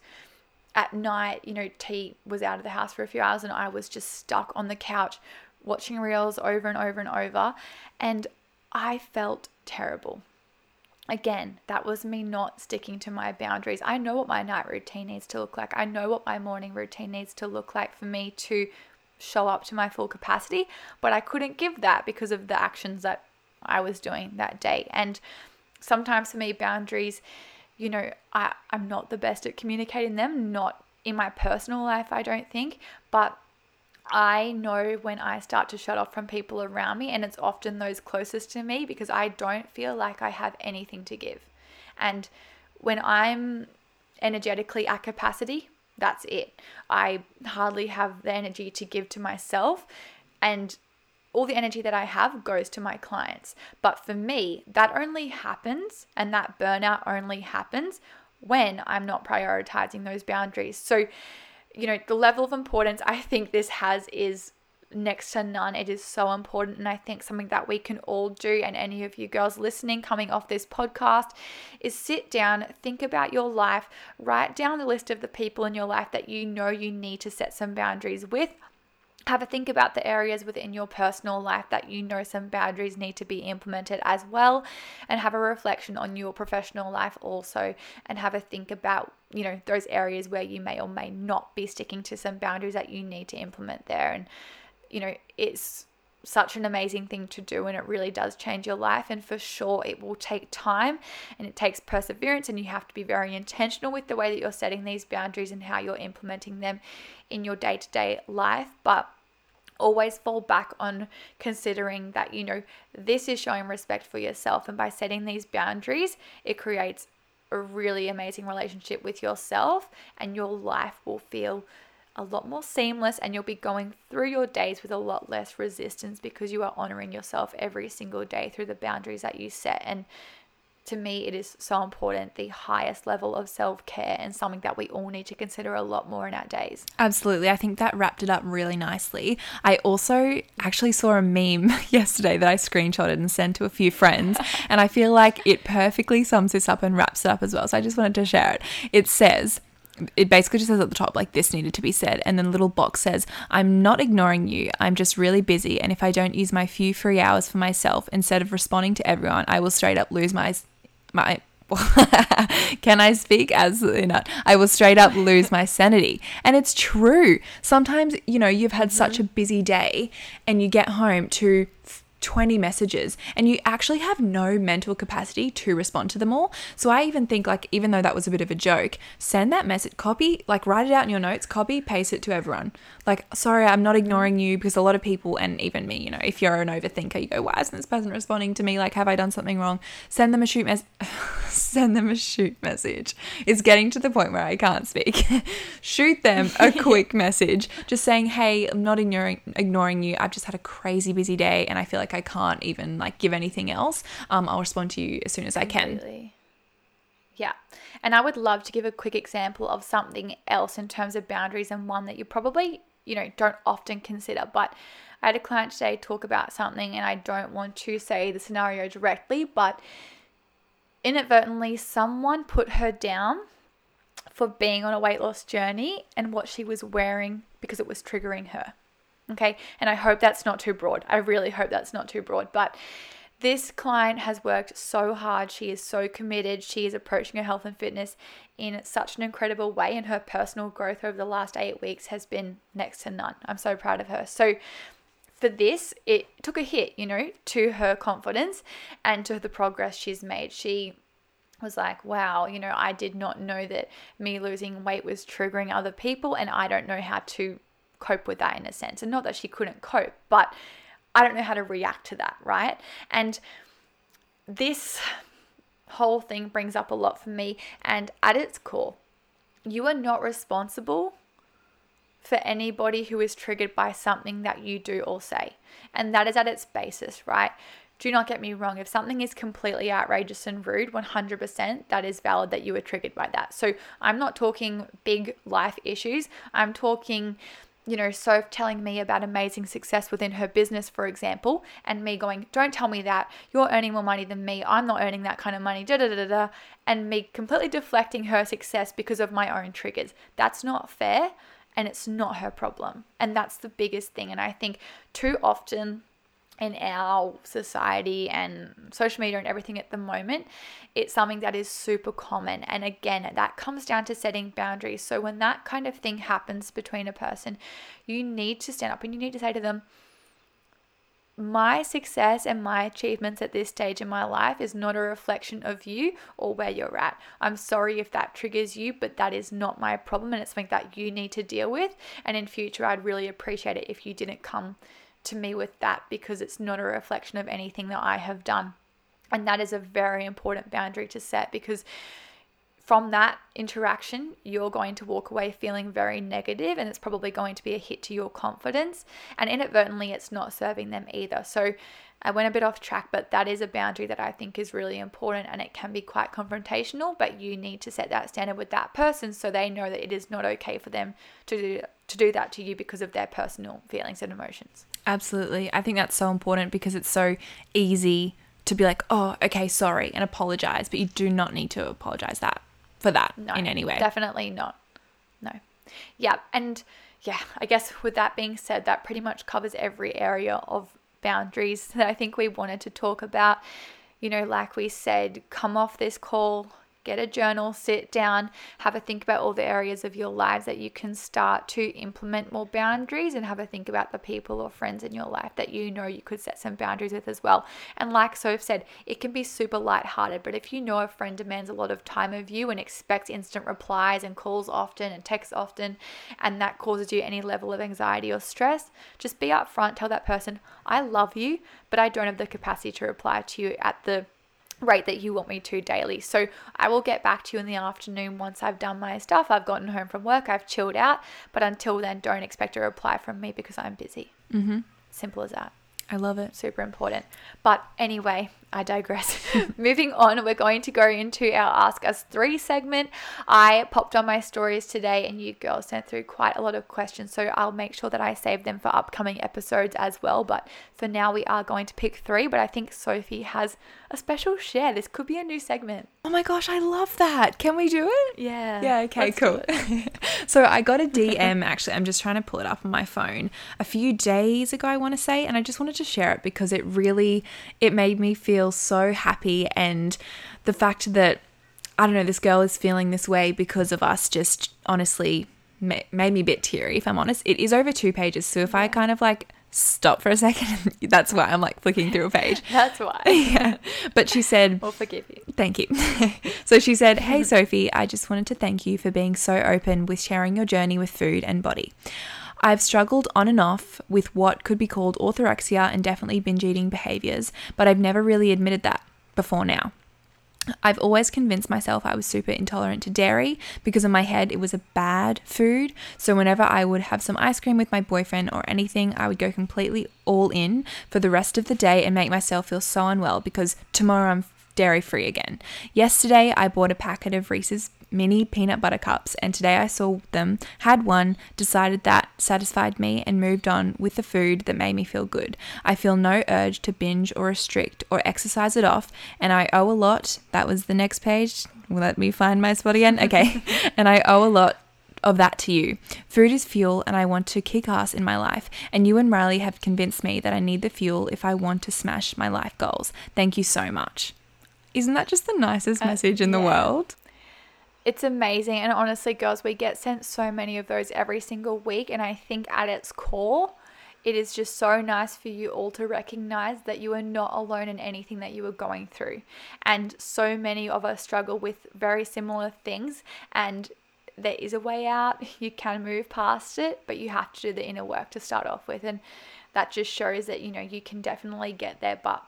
at night, you know, T was out of the house for a few hours and I was just stuck on the couch watching reels over and over and over. And I felt terrible. Again, that was me not sticking to my boundaries. I know what my night routine needs to look like. I know what my morning routine needs to look like for me to show up to my full capacity, but I couldn't give that because of the actions that I was doing that day. And sometimes for me, boundaries, you know, I, I'm not the best at communicating them, not in my personal life, I don't think, but I know when I start to shut off from people around me, and it's often those closest to me, because I don't feel like I have anything to give. And when I'm energetically at capacity, that's it. I hardly have the energy to give to myself, and all the energy that I have goes to my clients. But for me, that only happens, and that burnout only happens when I'm not prioritizing those boundaries. So, you know, the level of importance I think this has is next to none. It is so important. And I think something that we can all do, and any of you girls listening coming off this podcast, is sit down, think about your life, write down the list of the people in your life that you know you need to set some boundaries with. Have a think about the areas within your personal life that you know some boundaries need to be implemented as well, and have a reflection on your professional life also, and have a think about, you know, those areas where you may or may not be sticking to some boundaries that you need to implement there. And, you know, it's such an amazing thing to do, and it really does change your life. And for sure, it will take time, and it takes perseverance, and you have to be very intentional with the way that you're setting these boundaries and how you're implementing them in your day-to-day life. But always fall back on considering that, you know, this is showing respect for yourself, and by setting these boundaries, it creates a really amazing relationship with yourself, and your life will feel a lot more seamless, and you'll be going through your days with a lot less resistance, because you are honoring yourself every single day through the boundaries that you set. And to me, it is so important, the highest level of self-care, and something that we all need to consider a lot more in our days. Absolutely. I think that wrapped it up really nicely. I also actually saw a meme yesterday that I screenshotted and sent to a few friends, and I feel like it perfectly sums this up and wraps it up as well. So I just wanted to share it. It says... It basically just says at the top, like, this needed to be said. And then the little box says, I'm not ignoring you. I'm just really busy. And if I don't use my few free hours for myself, instead of responding to everyone, I will straight up lose my, my, can I speak? Absolutely not. I will straight up lose my sanity. And it's true. Sometimes, you know, you've had mm-hmm. such a busy day and you get home to twenty messages, and you actually have no mental capacity to respond to them all. So I even think, like, even though that was a bit of a joke, send that message, copy, like, write it out in your notes, copy, paste it to everyone. Like, sorry, I'm not ignoring you, because a lot of people, and even me, you know, if you're an overthinker, you go, why isn't this person responding to me? Like, have I done something wrong? Send them a shoot message. Send them a shoot message. It's getting to the point where I can't speak. Shoot them a quick message just saying, hey, I'm not ignoring ignoring you. I've just had a crazy busy day, and I feel like I can't even like give anything else. Um, I'll respond to you as soon as I can. Absolutely. Yeah. And I would love to give a quick example of something else in terms of boundaries, and one that you probably, you know, don't often consider. But I had a client today talk about something, and I don't want to say the scenario directly, but inadvertently someone put her down for being on a weight loss journey and what she was wearing, because it was triggering her. Okay. And I hope that's not too broad. I really hope that's not too broad, but this client has worked so hard. She is so committed. She is approaching her health and fitness in such an incredible way. And her personal growth over the last eight weeks has been next to none. I'm so proud of her. So for this, it took a hit, you know, to her confidence and to the progress she's made. She was like, wow, you know, I did not know that me losing weight was triggering other people, and I don't know how to cope with that in a sense. And not that she couldn't cope, but I don't know how to react to that, right? And this whole thing brings up a lot for me, and at its core, you are not responsible for anybody who is triggered by something that you do or say. And that is at its basis, right? Do not get me wrong. If something is completely outrageous and rude, one hundred percent, that is valid that you were triggered by that. So I'm not talking big life issues. I'm talking, you know, Soph telling me about amazing success within her business, for example, and me going, don't tell me that. You're earning more money than me. I'm not earning that kind of money, da da da da da. And me completely deflecting her success because of my own triggers. That's not fair. And it's not her problem. And that's the biggest thing. And I think too often in our society and social media and everything at the moment, it's something that is super common. And again, that comes down to setting boundaries. So when that kind of thing happens between a person, you need to stand up and you need to say to them, my success and my achievements at this stage in my life is not a reflection of you or where you're at. I'm sorry if that triggers you, but that is not my problem, and it's something that you need to deal with. And in future, I'd really appreciate it if you didn't come to me with that, because it's not a reflection of anything that I have done. And that is a very important boundary to set, because from that interaction, you're going to walk away feeling very negative, and it's probably going to be a hit to your confidence, and inadvertently it's not serving them either. So I went a bit off track, but that is a boundary that I think is really important, and it can be quite confrontational, but you need to set that standard with that person so they know that it is not okay for them to do, to do that to you because of their personal feelings and emotions. Absolutely. I think that's so important, because it's so easy to be like, oh, okay, sorry, and apologize, but you do not need to apologize that. For that no, in any way. Definitely not. No. Yeah. And yeah, I guess with that being said, that pretty much covers every area of boundaries that I think we wanted to talk about. You know, like we said, come off this call, get a journal, sit down, have a think about all the areas of your lives that you can start to implement more boundaries, and have a think about the people or friends in your life that you know you could set some boundaries with as well. And like Soph said, it can be super lighthearted, but if you know a friend demands a lot of time of you and expects instant replies and calls often and texts often, and that causes you any level of anxiety or stress, just be upfront, tell that person, I love you, but I don't have the capacity to reply to you at the rate that you want me to daily. So I will get back to you in the afternoon once I've done my stuff, I've gotten home from work, I've chilled out, but until then, don't expect a reply from me because I'm busy. Mm-hmm. Simple as that. I love it. Super important. But anyway, I digress. Moving on, we're going to go into our Ask Us three segment. I popped on my stories today, and you girls sent through quite a lot of questions, so I'll make sure that I save them for upcoming episodes as well. But for now, we are going to pick three, but I think Sophie has a special share. This could be a new segment. Oh my gosh, I love that. Can we do it? Yeah. Yeah, okay, cool. So I got a D M, actually. I'm just trying to pull it up on my phone a few days ago, I want to say, and I just wanted to share it because it really, it made me feel so happy, and the fact that, I don't know, this girl is feeling this way because of us just honestly made me a bit teary, if I'm honest. It is over two pages, so if I kind of like stop for a second, that's why I'm like flicking through a page. That's why. Yeah. But she said, we'll forgive you. Thank you. So she said, hey Sophie, I just wanted to thank you for being so open with sharing your journey with food and body. I've struggled on and off with what could be called orthorexia and definitely binge eating behaviors, but I've never really admitted that before now. I've always convinced myself I was super intolerant to dairy because in my head it was a bad food. So whenever I would have some ice cream with my boyfriend or anything, I would go completely all in for the rest of the day and make myself feel so unwell because tomorrow I'm dairy free again. Yesterday I bought a packet of Reese's mini peanut butter cups, and today I saw them, had one, decided that satisfied me, and moved on with the food that made me feel good. I feel no urge to binge or restrict or exercise it off, and I owe a lot. That was the next page. Let me find my spot again. Okay. And I owe a lot of that to you. Food is fuel, and I want to kick ass in my life, and you and Riley have convinced me that I need the fuel if I want to smash my life goals. Thank you so much. Isn't that just the nicest uh, message in yeah. the world? It's amazing. And honestly, girls, we get sent so many of those every single week. And I think at its core, It is just so nice for you all to recognize that you are not alone in anything that you are going through. And so many of us struggle with very similar things, and there is a way out. You can move past it, but you have to do the inner work to start off with. And that just shows that, you know, you can definitely get there. But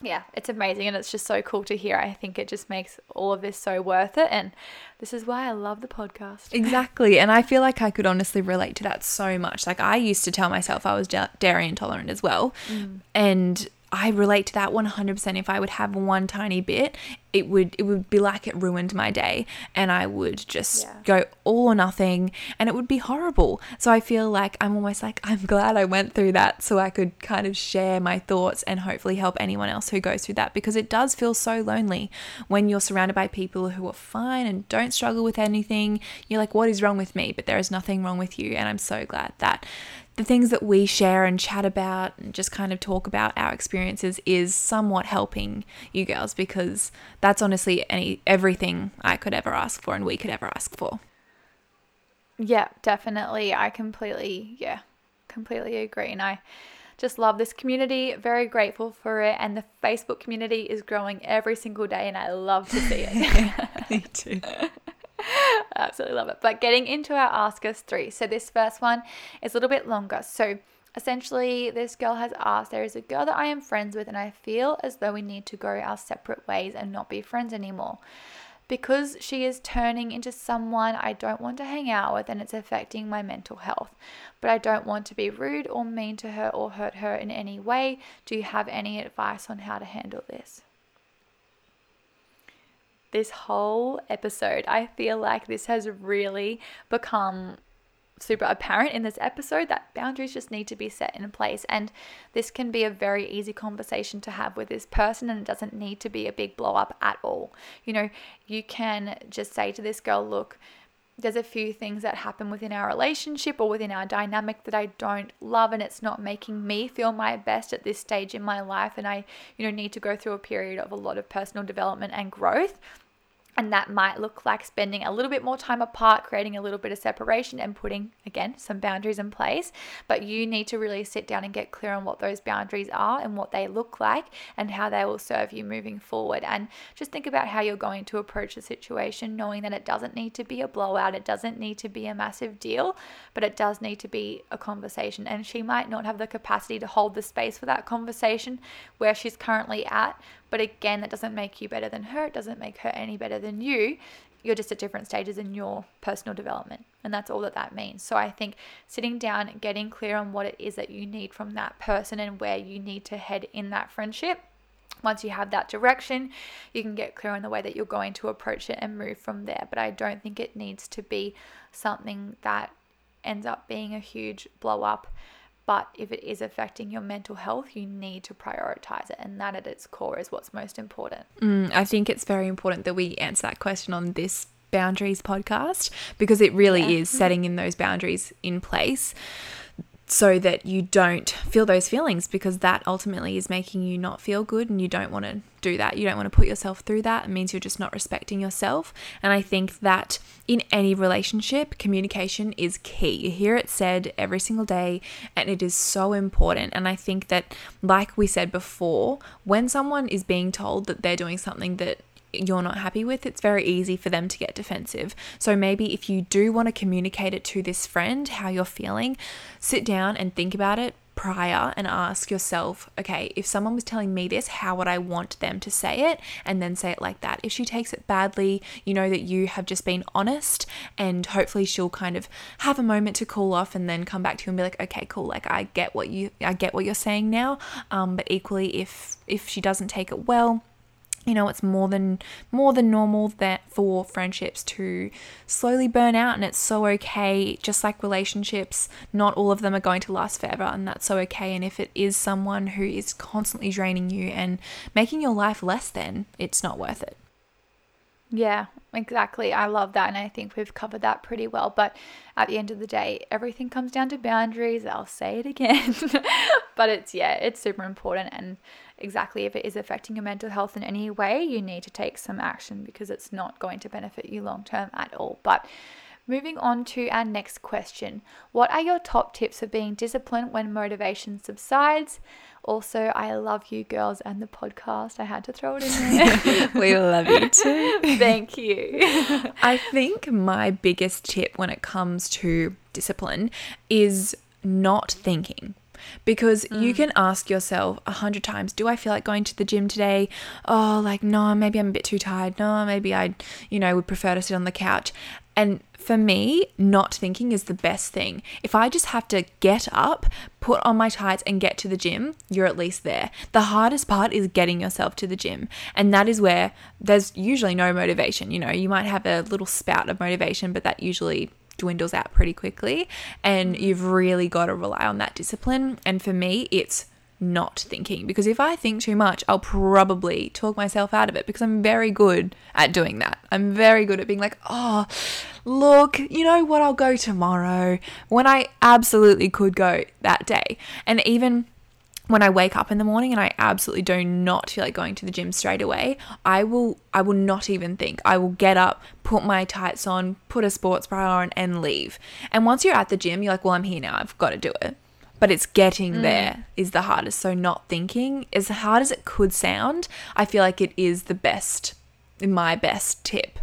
yeah, it's amazing, and it's just so cool to hear. I think it just makes all of this so worth it, and this is why I love the podcast. Exactly, and I feel like I could honestly relate to that so much. Like, I used to tell myself I was dairy intolerant as well, mm. and I relate to that one hundred percent. If I would have one tiny bit, it would it would be like it ruined my day, and I would just yeah. go all or nothing, and it would be horrible. So I feel like I'm almost like, I'm glad I went through that so I could kind of share my thoughts and hopefully help anyone else who goes through that, because it does feel so lonely when you're surrounded by people who are fine and don't struggle with anything. You're like, what is wrong with me? But there is nothing wrong with you, and I'm so glad that the things that we share and chat about and just kind of talk about our experiences is somewhat helping you girls, because that's honestly any everything I could ever ask for and we could ever ask for. Yeah, definitely. I completely, yeah, completely agree. And I just love this community. Very grateful for it. And the Facebook community is growing every single day, and I love to see it. Me too. I absolutely love it. But getting into our Ask Us three. So this first one is a little bit longer. So essentially, this girl has asked, there is a girl that I am friends with, and I feel as though we need to go our separate ways and not be friends anymore. Because she is turning into someone I don't want to hang out with, and it's affecting my mental health. But I don't want to be rude or mean to her or hurt her in any way. Do you have any advice on how to handle this? This whole episode, I feel like this has really become super apparent in this episode that boundaries just need to be set in place, and this can be a very easy conversation to have with this person, and it doesn't need to be a big blow up at all. You know, you can just say to this girl, look, there's a few things that happen within our relationship or within our dynamic that I don't love, and it's not making me feel my best at this stage in my life, and I, you know, need to go through a period of a lot of personal development and growth. And that might look like spending a little bit more time apart, creating a little bit of separation, and putting, again, some boundaries in place. But you need to really sit down and get clear on what those boundaries are and what they look like and how they will serve you moving forward. And just think about how you're going to approach the situation, knowing that it doesn't need to be a blowout. It doesn't need to be a massive deal, but it does need to be a conversation. And she might not have the capacity to hold the space for that conversation where she's currently at. But again, that doesn't make you better than her. It doesn't make her any better than you. You're just at different stages in your personal development. And that's all that that means. So I think sitting down and getting clear on what it is that you need from that person and where you need to head in that friendship. Once you have that direction, you can get clear on the way that you're going to approach it and move from there. But I don't think it needs to be something that ends up being a huge blow up. But if it is affecting your mental health, you need to prioritize it. And that at its core is what's most important. Mm, I think it's very important that we answer that question on this boundaries podcast, because it really yeah. is setting in those boundaries in place so that you don't feel those feelings, because that ultimately is making you not feel good, and you don't want to do that. You don't want to put yourself through that. It means you're just not respecting yourself. And I think that in any relationship, communication is key. You hear it said every single day, and it is so important. And I think that, like we said before, when someone is being told that they're doing something that you're not happy with, it's very easy for them to get defensive. So maybe if you do want to communicate it to this friend, how you're feeling, sit down and think about it prior and ask yourself, okay, if someone was telling me this, how would I want them to say it? And then say it like that. If she takes it badly, you know that you have just been honest, and hopefully she'll kind of have a moment to cool off and then come back to you and be like, okay, cool. Like, I get what you, I get what you're saying now. Um, but equally, if, if she doesn't take it well, you know, it's more than more than normal that for friendships to slowly burn out, and it's so okay. Just like relationships, not all of them are going to last forever, and that's so okay. And if it is someone who is constantly draining you and making your life less than, it's not worth it. Yeah, exactly. I love that. And I think we've covered that pretty well. But at the end of the day, everything comes down to boundaries. I'll say it again. But it's, yeah, it's super important. And exactly, if it is affecting your mental health in any way, you need to take some action, because it's not going to benefit you long term at all. But Moving on to our next question. What are your top tips for being disciplined when motivation subsides? Also, I love you girls and the podcast. I had to throw it in there. We love you too. Thank you. I think my biggest tip when it comes to discipline is not thinking. Because mm. you can ask yourself a hundred times, do I feel like going to the gym today? Oh, like, no, maybe I'm a bit too tired. No, maybe I, you know, would prefer to sit on the couch. And for me, not thinking is the best thing. If I just have to get up, put on my tights and get to the gym, you're at least there. The hardest part is getting yourself to the gym. And that is where there's usually no motivation. You know, you might have a little spout of motivation, but that usually dwindles out pretty quickly, and you've really got to rely on that discipline. And for me, it's not thinking, because if I think too much, I'll probably talk myself out of it, because I'm very good at doing that. I'm very good at being like, oh, look, you know what, I'll go tomorrow, when I absolutely could go that day. And even when I wake up in the morning and I absolutely do not feel like going to the gym straight away, I will I will not even think. I will get up, put my tights on, put a sports bra on and leave. And once you're at the gym, you're like, well, I'm here now. I've got to do it. But it's getting mm. there is the hardest. So not thinking, as hard as it could sound, I feel like it is the best, my best tip.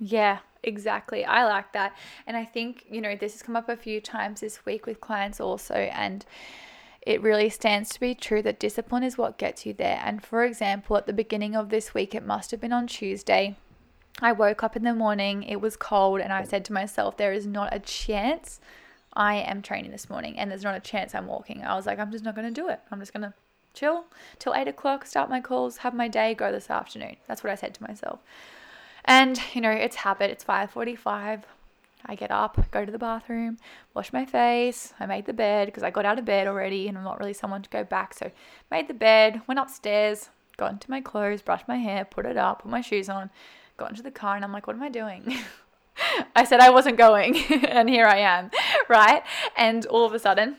Yeah. Exactly. I like that. And I think, you know, this has come up a few times this week with clients also, and it really stands to be true that discipline is what gets you there. And for example, at the beginning of this week, it must have been on Tuesday, I woke up in the morning, it was cold, and I said to myself, there is not a chance I am training this morning, and there's not a chance I'm walking. I was like, I'm just not going to do it. I'm just going to chill till eight o'clock, start my calls, have my day, go this afternoon. That's what I said to myself. And, you know, it's habit. It's five forty-five. I get up, go to the bathroom, wash my face. I made the bed because I got out of bed already and I'm not really someone to go back. So made the bed, went upstairs, got into my clothes, brushed my hair, put it up, put my shoes on, got into the car, and I'm like, what am I doing? I said I wasn't going and here I am, right? And all of a sudden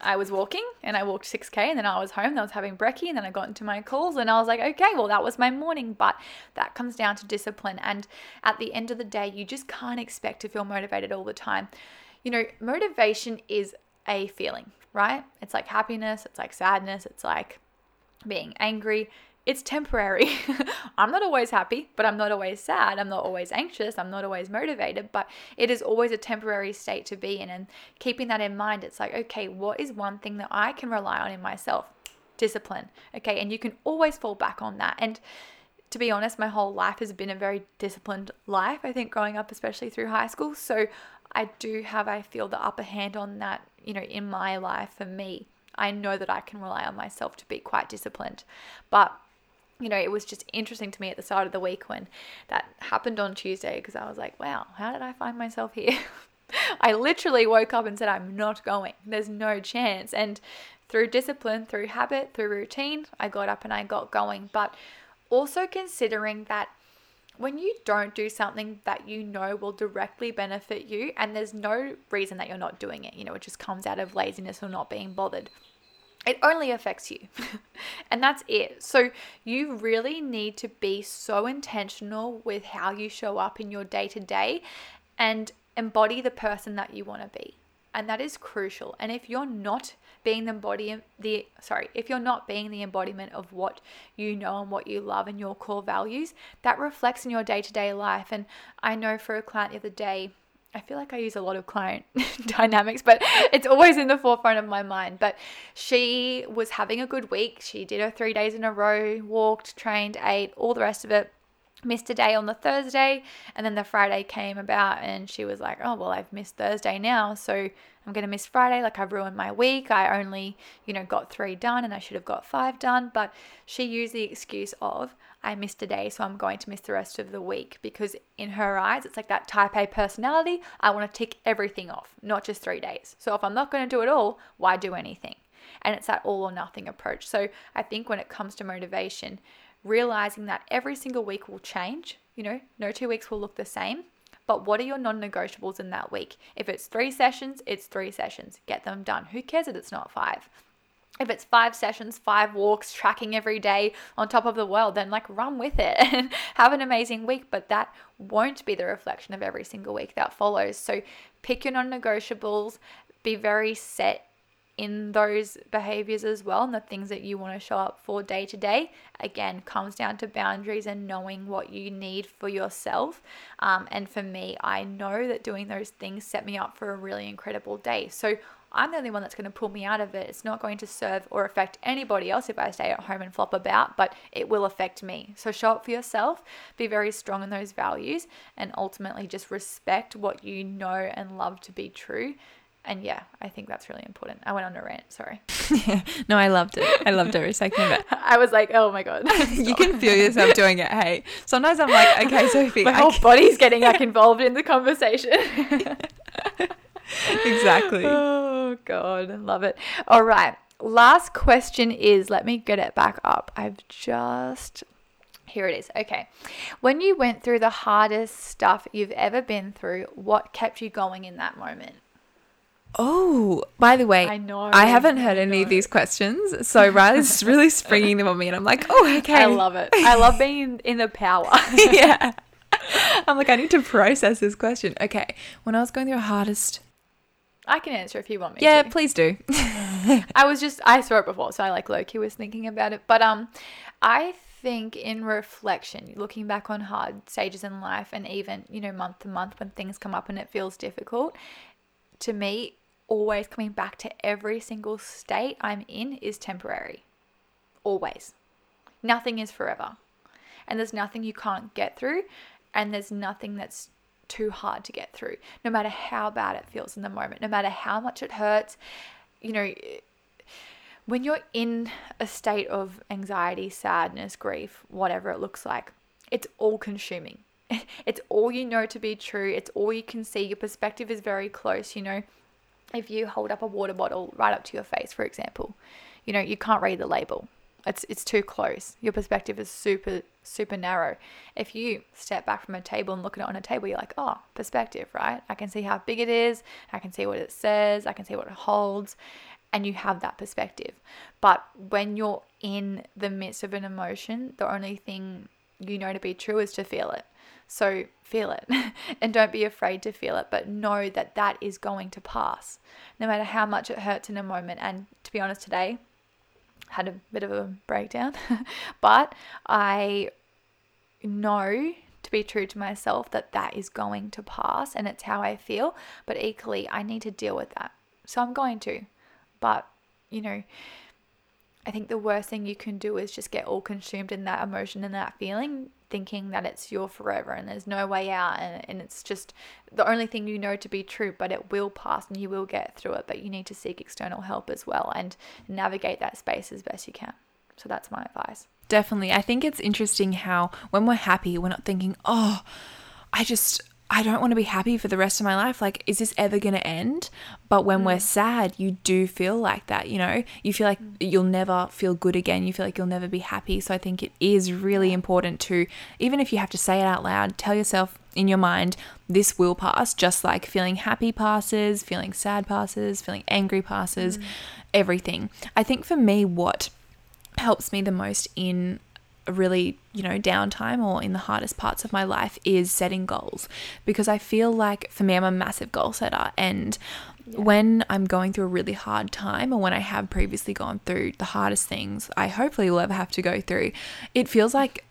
I was walking and I walked six K, and then I was home and I was having brekkie, and then I got into my calls and I was like, okay, well, that was my morning. But that comes down to discipline. And at the end of the day, you just can't expect to feel motivated all the time. You know, motivation is a feeling, right? It's like happiness. It's like sadness. It's like being angry. It's temporary. I'm not always happy, but I'm not always sad. I'm not always anxious. I'm not always motivated, but it is always a temporary state to be in. And keeping that in mind, it's like, okay, what is one thing that I can rely on in myself? Discipline. Okay. And you can always fall back on that. And to be honest, my whole life has been a very disciplined life, I think, growing up, especially through high school. So I do have, I feel, the upper hand on that, you know, in my life. For me, I know that I can rely on myself to be quite disciplined. But you know, it was just interesting to me at the start of the week when that happened on Tuesday, because I was like, wow, how did I find myself here? I literally woke up and said, I'm not going. There's no chance. And through discipline, through habit, through routine, I got up and I got going. But also considering that when you don't do something that you know will directly benefit you, and there's no reason that you're not doing it, you know, it just comes out of laziness or not being bothered, it only affects you and that's it. So you really need to be so intentional with how you show up in your day to day and embody the person that you want to be. And that is crucial. And if you're not being the body, the, sorry, if you're not being the embodiment of what you know and what you love and your core values, that reflects in your day to day life. And I know for a client the other day, I feel like I use a lot of client dynamics, but it's always in the forefront of my mind. But she was having a good week. She did her three days in a row, walked, trained, ate, all the rest of it. Missed a day on the Thursday, and then the Friday came about and she was like, oh, well, I've missed Thursday now, so I'm going to miss Friday. Like, I've ruined my week. I only, you know, got three done and I should have got five done. But she used the excuse of, I missed a day, so I'm going to miss the rest of the week, because in her eyes, it's like that type A personality. I want to tick everything off, not just three days. So if I'm not going to do it all, why do anything? And it's that all or nothing approach. So I think when it comes to motivation, realizing that every single week will change, you know, no two weeks will look the same, but what are your non-negotiables in that week? If it's three sessions, it's three sessions, get them done. Who cares if it's not five? if it's five sessions, five walks, tracking every day on top of the world, then like run with it and have an amazing week. But that won't be the reflection of every single week that follows. So pick your non-negotiables, be very set in those behaviors as well, and the things that you want to show up for day to day. Again, comes down to boundaries and knowing what you need for yourself. Um, and for me, I know that doing those things set me up for a really incredible day. So I'm the only one that's going to pull me out of it. It's not going to serve or affect anybody else if I stay at home and flop about, but it will affect me. So show up for yourself, be very strong in those values, and ultimately just respect what you know and love to be true. And yeah, I think that's really important. I went on a rant, sorry. Yeah. No, I loved it. I loved every second of it. I was like, oh my God. You can feel yourself doing it, hey. Sometimes I'm like, okay, Sophie. My I whole can- body's getting like involved in the conversation. Exactly. Oh God, love it. All right. Last question is, let me get it back up. I've just... Here it is. Okay. When you went through the hardest stuff you've ever been through, what kept you going in that moment? Oh, by the way, I know I haven't heard I any of these questions, so Riley's really springing them on me, and I'm like, oh, okay. I love it. I love being in the power. Yeah. I'm like, I need to process this question. Okay. When I was going through the hardest... I can answer if you want me yeah, to. Yeah, please do. I was just... I saw it before, so I like low-key was thinking about it, but um, I think in reflection, looking back on hard stages in life and even, you know, month to month when things come up and it feels difficult, to me... always coming back to every single state I'm in is temporary. Always. Nothing is forever. And there's nothing you can't get through, and there's nothing that's too hard to get through. No matter how bad it feels in the moment, no matter how much it hurts, you know, when you're in a state of anxiety, sadness, grief, whatever it looks like, it's all consuming. It's all you know to be true. It's all you can see. Your perspective is very close, you know. If you hold up a water bottle right up to your face, for example, you know, you can't read the label. It's it's too close. Your perspective is super, super narrow. If you step back from a table and look at it on a table, you're like, oh, perspective, right? I can see how big it is. I can see what it says. I can see what it holds. And you have that perspective. But when you're in the midst of an emotion, the only thing you know to be true is to feel it. So feel it and don't be afraid to feel it, but know that that is going to pass no matter how much it hurts in a moment. And to be honest, today I had a bit of a breakdown, but I know to be true to myself that that is going to pass, and it's how I feel, but equally I need to deal with that. So I'm going to, but you know, I think the worst thing you can do is just get all consumed in that emotion and that feeling, thinking that it's your forever and there's no way out, and, and it's just the only thing you know to be true, but it will pass and you will get through it, but you need to seek external help as well and navigate that space as best you can. So that's my advice. Definitely. I think it's interesting how when we're happy, we're not thinking, oh, I just... I don't want to be happy for the rest of my life. Like, is this ever going to end? But when mm. we're sad, you do feel like that, you know? You feel like mm. you'll never feel good again. You feel like you'll never be happy. So I think it is really important to, even if you have to say it out loud, tell yourself in your mind, this will pass, just like feeling happy passes, feeling sad passes, feeling angry passes, mm. everything. I think for me, what helps me the most in really, you know, downtime or in the hardest parts of my life is setting goals, because I feel like for me, I'm a massive goal setter, and yeah. when I'm going through a really hard time, or when I have previously gone through the hardest things I hopefully will ever have to go through, it feels like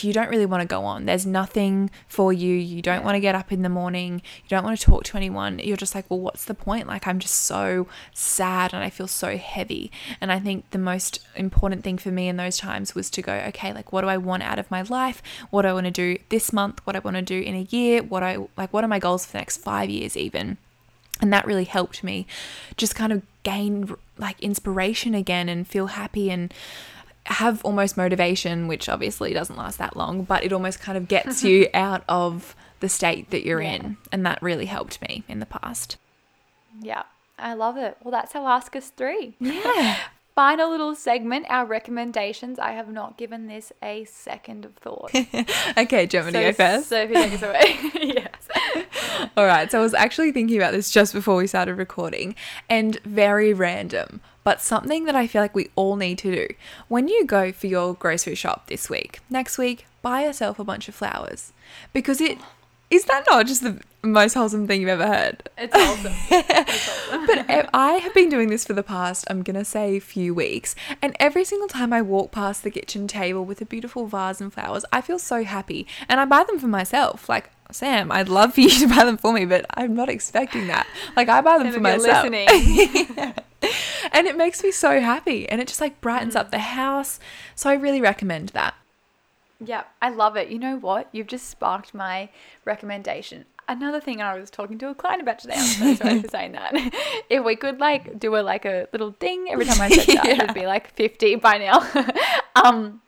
you don't really want to go on. There's nothing for you. You don't yeah. want to get up in the morning. You don't want to talk to anyone. You're just like, well, what's the point? Like, I'm just so sad and I feel so heavy. And I think the most important thing for me in those times was to go, okay, like, what do I want out of my life? What do I want to do this month? What do I want to do in a year? What I like, what are my goals for the next five years even? And that really helped me just kind of gain like inspiration again and feel happy and have almost motivation, which obviously doesn't last that long, but it almost kind of gets you out of the state that you're yeah. in. And that really helped me in the past. Yeah, I love it. Well, that's our Ask Us Three. Yeah. Final little segment, our recommendations. I have not given this a second of thought. Okay, do you want me so, to go first? Sophie, take us away. Yes. All right, so I was actually thinking about this just before we started recording, and very random, but something that I feel like we all need to do. When you go for your grocery shop this week, next week, buy yourself a bunch of flowers. Because it... Is that not just the most wholesome thing you've ever heard? It's awesome. It's awesome. But I have been doing this for the past, I'm going to say, few weeks. And every single time I walk past the kitchen table with a beautiful vase and flowers, I feel so happy. And I buy them for myself. Like, Sam, I'd love for you to buy them for me, but I'm not expecting that. Like, I buy them Sam, for myself. Yeah. And it makes me so happy. And it just, like, brightens mm. up the house. So I really recommend that. Yeah, I love it. You know what? You've just sparked my recommendation. Another thing I was talking to a client about today, I'm so sorry for saying that. If we could like do a like a little ding every time I said that, yeah. It would be like fifty by now. um,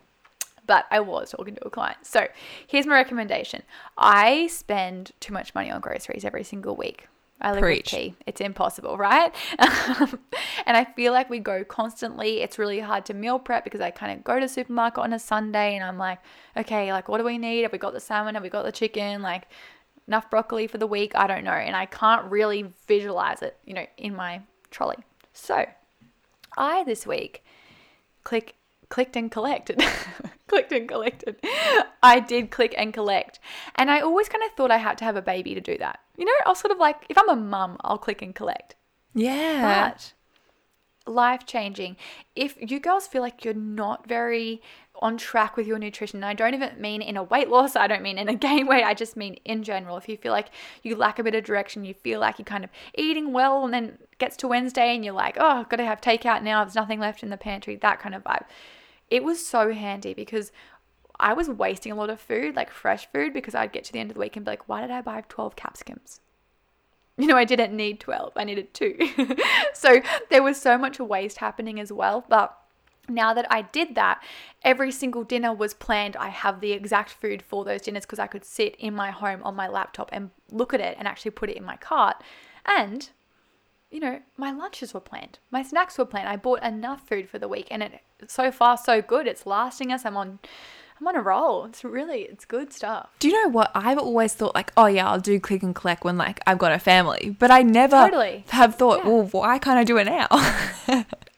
but I was talking to a client. So here's my recommendation. I spend too much money on groceries every single week. I live Preach. With T. It's impossible, right? And I feel like we go constantly. It's really hard to meal prep because I kind of go to the supermarket on a Sunday and I'm like, okay, like what do we need? Have we got the salmon? Have we got the chicken? Like enough broccoli for the week? I don't know. And I can't really visualize it, you know, in my trolley. So I this week click, clicked and collected. Clicked and collected. I did click and collect. And I always kind of thought I had to have a baby to do that. You know, I'll sort of like, if I'm a mum, I'll click and collect. Yeah. But life-changing. If you girls feel like you're not very on track with your nutrition, and I don't even mean in a weight loss, I don't mean in a gain weight, I just mean in general. If you feel like you lack a bit of direction, you feel like you're kind of eating well and then gets to Wednesday and you're like, oh, I've got to have takeout now, there's nothing left in the pantry, that kind of vibe. It was so handy because I was wasting a lot of food, like fresh food, because I'd get to the end of the week and be like, why did I buy twelve capsicums? You know, I didn't need twelve. I needed two. So there was so much waste happening as well. But now that I did that, every single dinner was planned. I have the exact food for those dinners because I could sit in my home on my laptop and look at it and actually put it in my cart. And, you know, my lunches were planned. My snacks were planned. I bought enough food for the week and it so far so good. It's lasting us. I'm on I'm on a roll. It's really it's good stuff. Do you know what? I've always thought like, oh yeah, I'll do click and collect when like I've got a family. But I never totally. have thought, yeah. Well, why can't I do it now?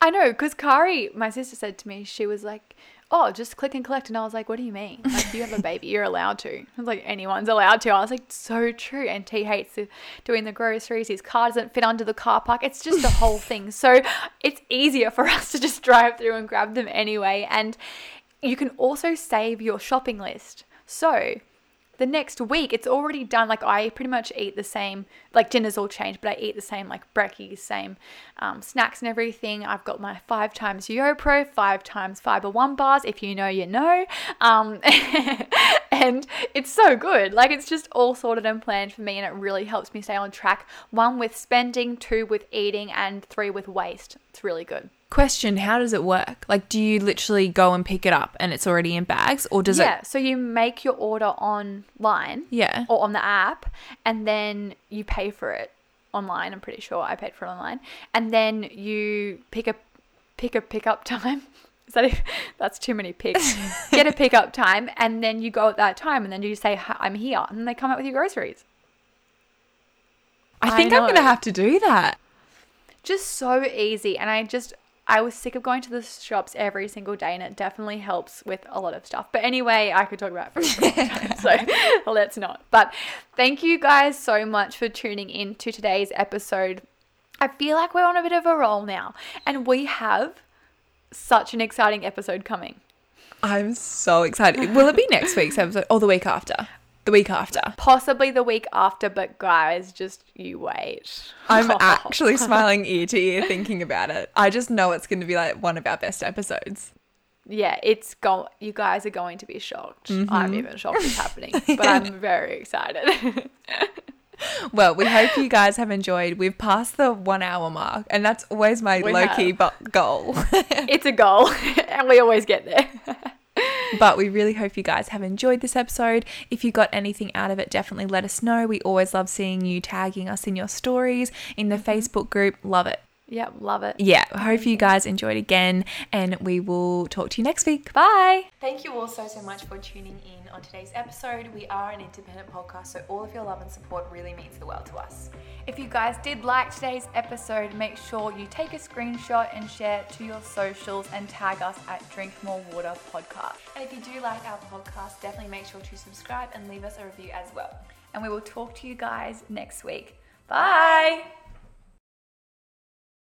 I know, because Kari, my sister, said to me, she was like, oh, just click and collect. And I was like, what do you mean? Like, you have a baby, you're allowed to. I was like, anyone's allowed to. I was like, so true. And T hates the, doing the groceries. His car doesn't fit under the car park. It's just the whole thing. So it's easier for us to just drive through and grab them anyway. And you can also save your shopping list. So the next week, it's already done. Like, I pretty much eat the same, like dinners all change, but I eat the same, like brekkies, same um, snacks and everything. I've got my five times YoPro, five times Fiber One bars. If you know, you know. Um, and it's so good. Like, it's just all sorted and planned for me. And it really helps me stay on track. One with spending, two with eating, and three with waste. It's really good. Question, how does it work? Like, do you literally go and pick it up and it's already in bags, or does yeah, it? Yeah, so you make your order online yeah. or on the app, and then you pay for it online. I'm pretty sure I paid for it online. And then you pick a pick a pickup time. Is that if, that's too many picks. Get a pickup time, and then you go at that time, and then you say, I'm here, and then they come out with your groceries. I think I I'm going to have to do that. Just so easy, and I just... I was sick of going to the shops every single day, and it definitely helps with a lot of stuff. But anyway, I could talk about it for a long time, so let's not. But thank you guys so much for tuning in to today's episode. I feel like we're on a bit of a roll now, and we have such an exciting episode coming. I'm so excited. Will it be next week's episode or the week after? The week after. Possibly the week after, but guys, just you wait. I'm actually smiling ear to ear thinking about it. I just know it's going to be like one of our best episodes. Yeah, it's go- you guys are going to be shocked. Mm-hmm. I'm even shocked it's happening, but I'm very excited. Well, we hope you guys have enjoyed. We've passed the one hour mark, and that's always my we low-key bo- goal. It's a goal, and we always get there. But we really hope you guys have enjoyed this episode. If you got anything out of it, definitely let us know. We always love seeing you tagging us in your stories, in the Facebook group. Love it. Yep, love it. Yeah, hope you guys enjoyed again, and we will talk to you next week. Bye. Thank you all so, so much for tuning in on today's episode. We are an independent podcast, so all of your love and support really means the world to us. If you guys did like today's episode, make sure you take a screenshot and share to your socials and tag us at Drink More Water Podcast. And if you do like our podcast, definitely make sure to subscribe and leave us a review as well. And we will talk to you guys next week. Bye. Bye.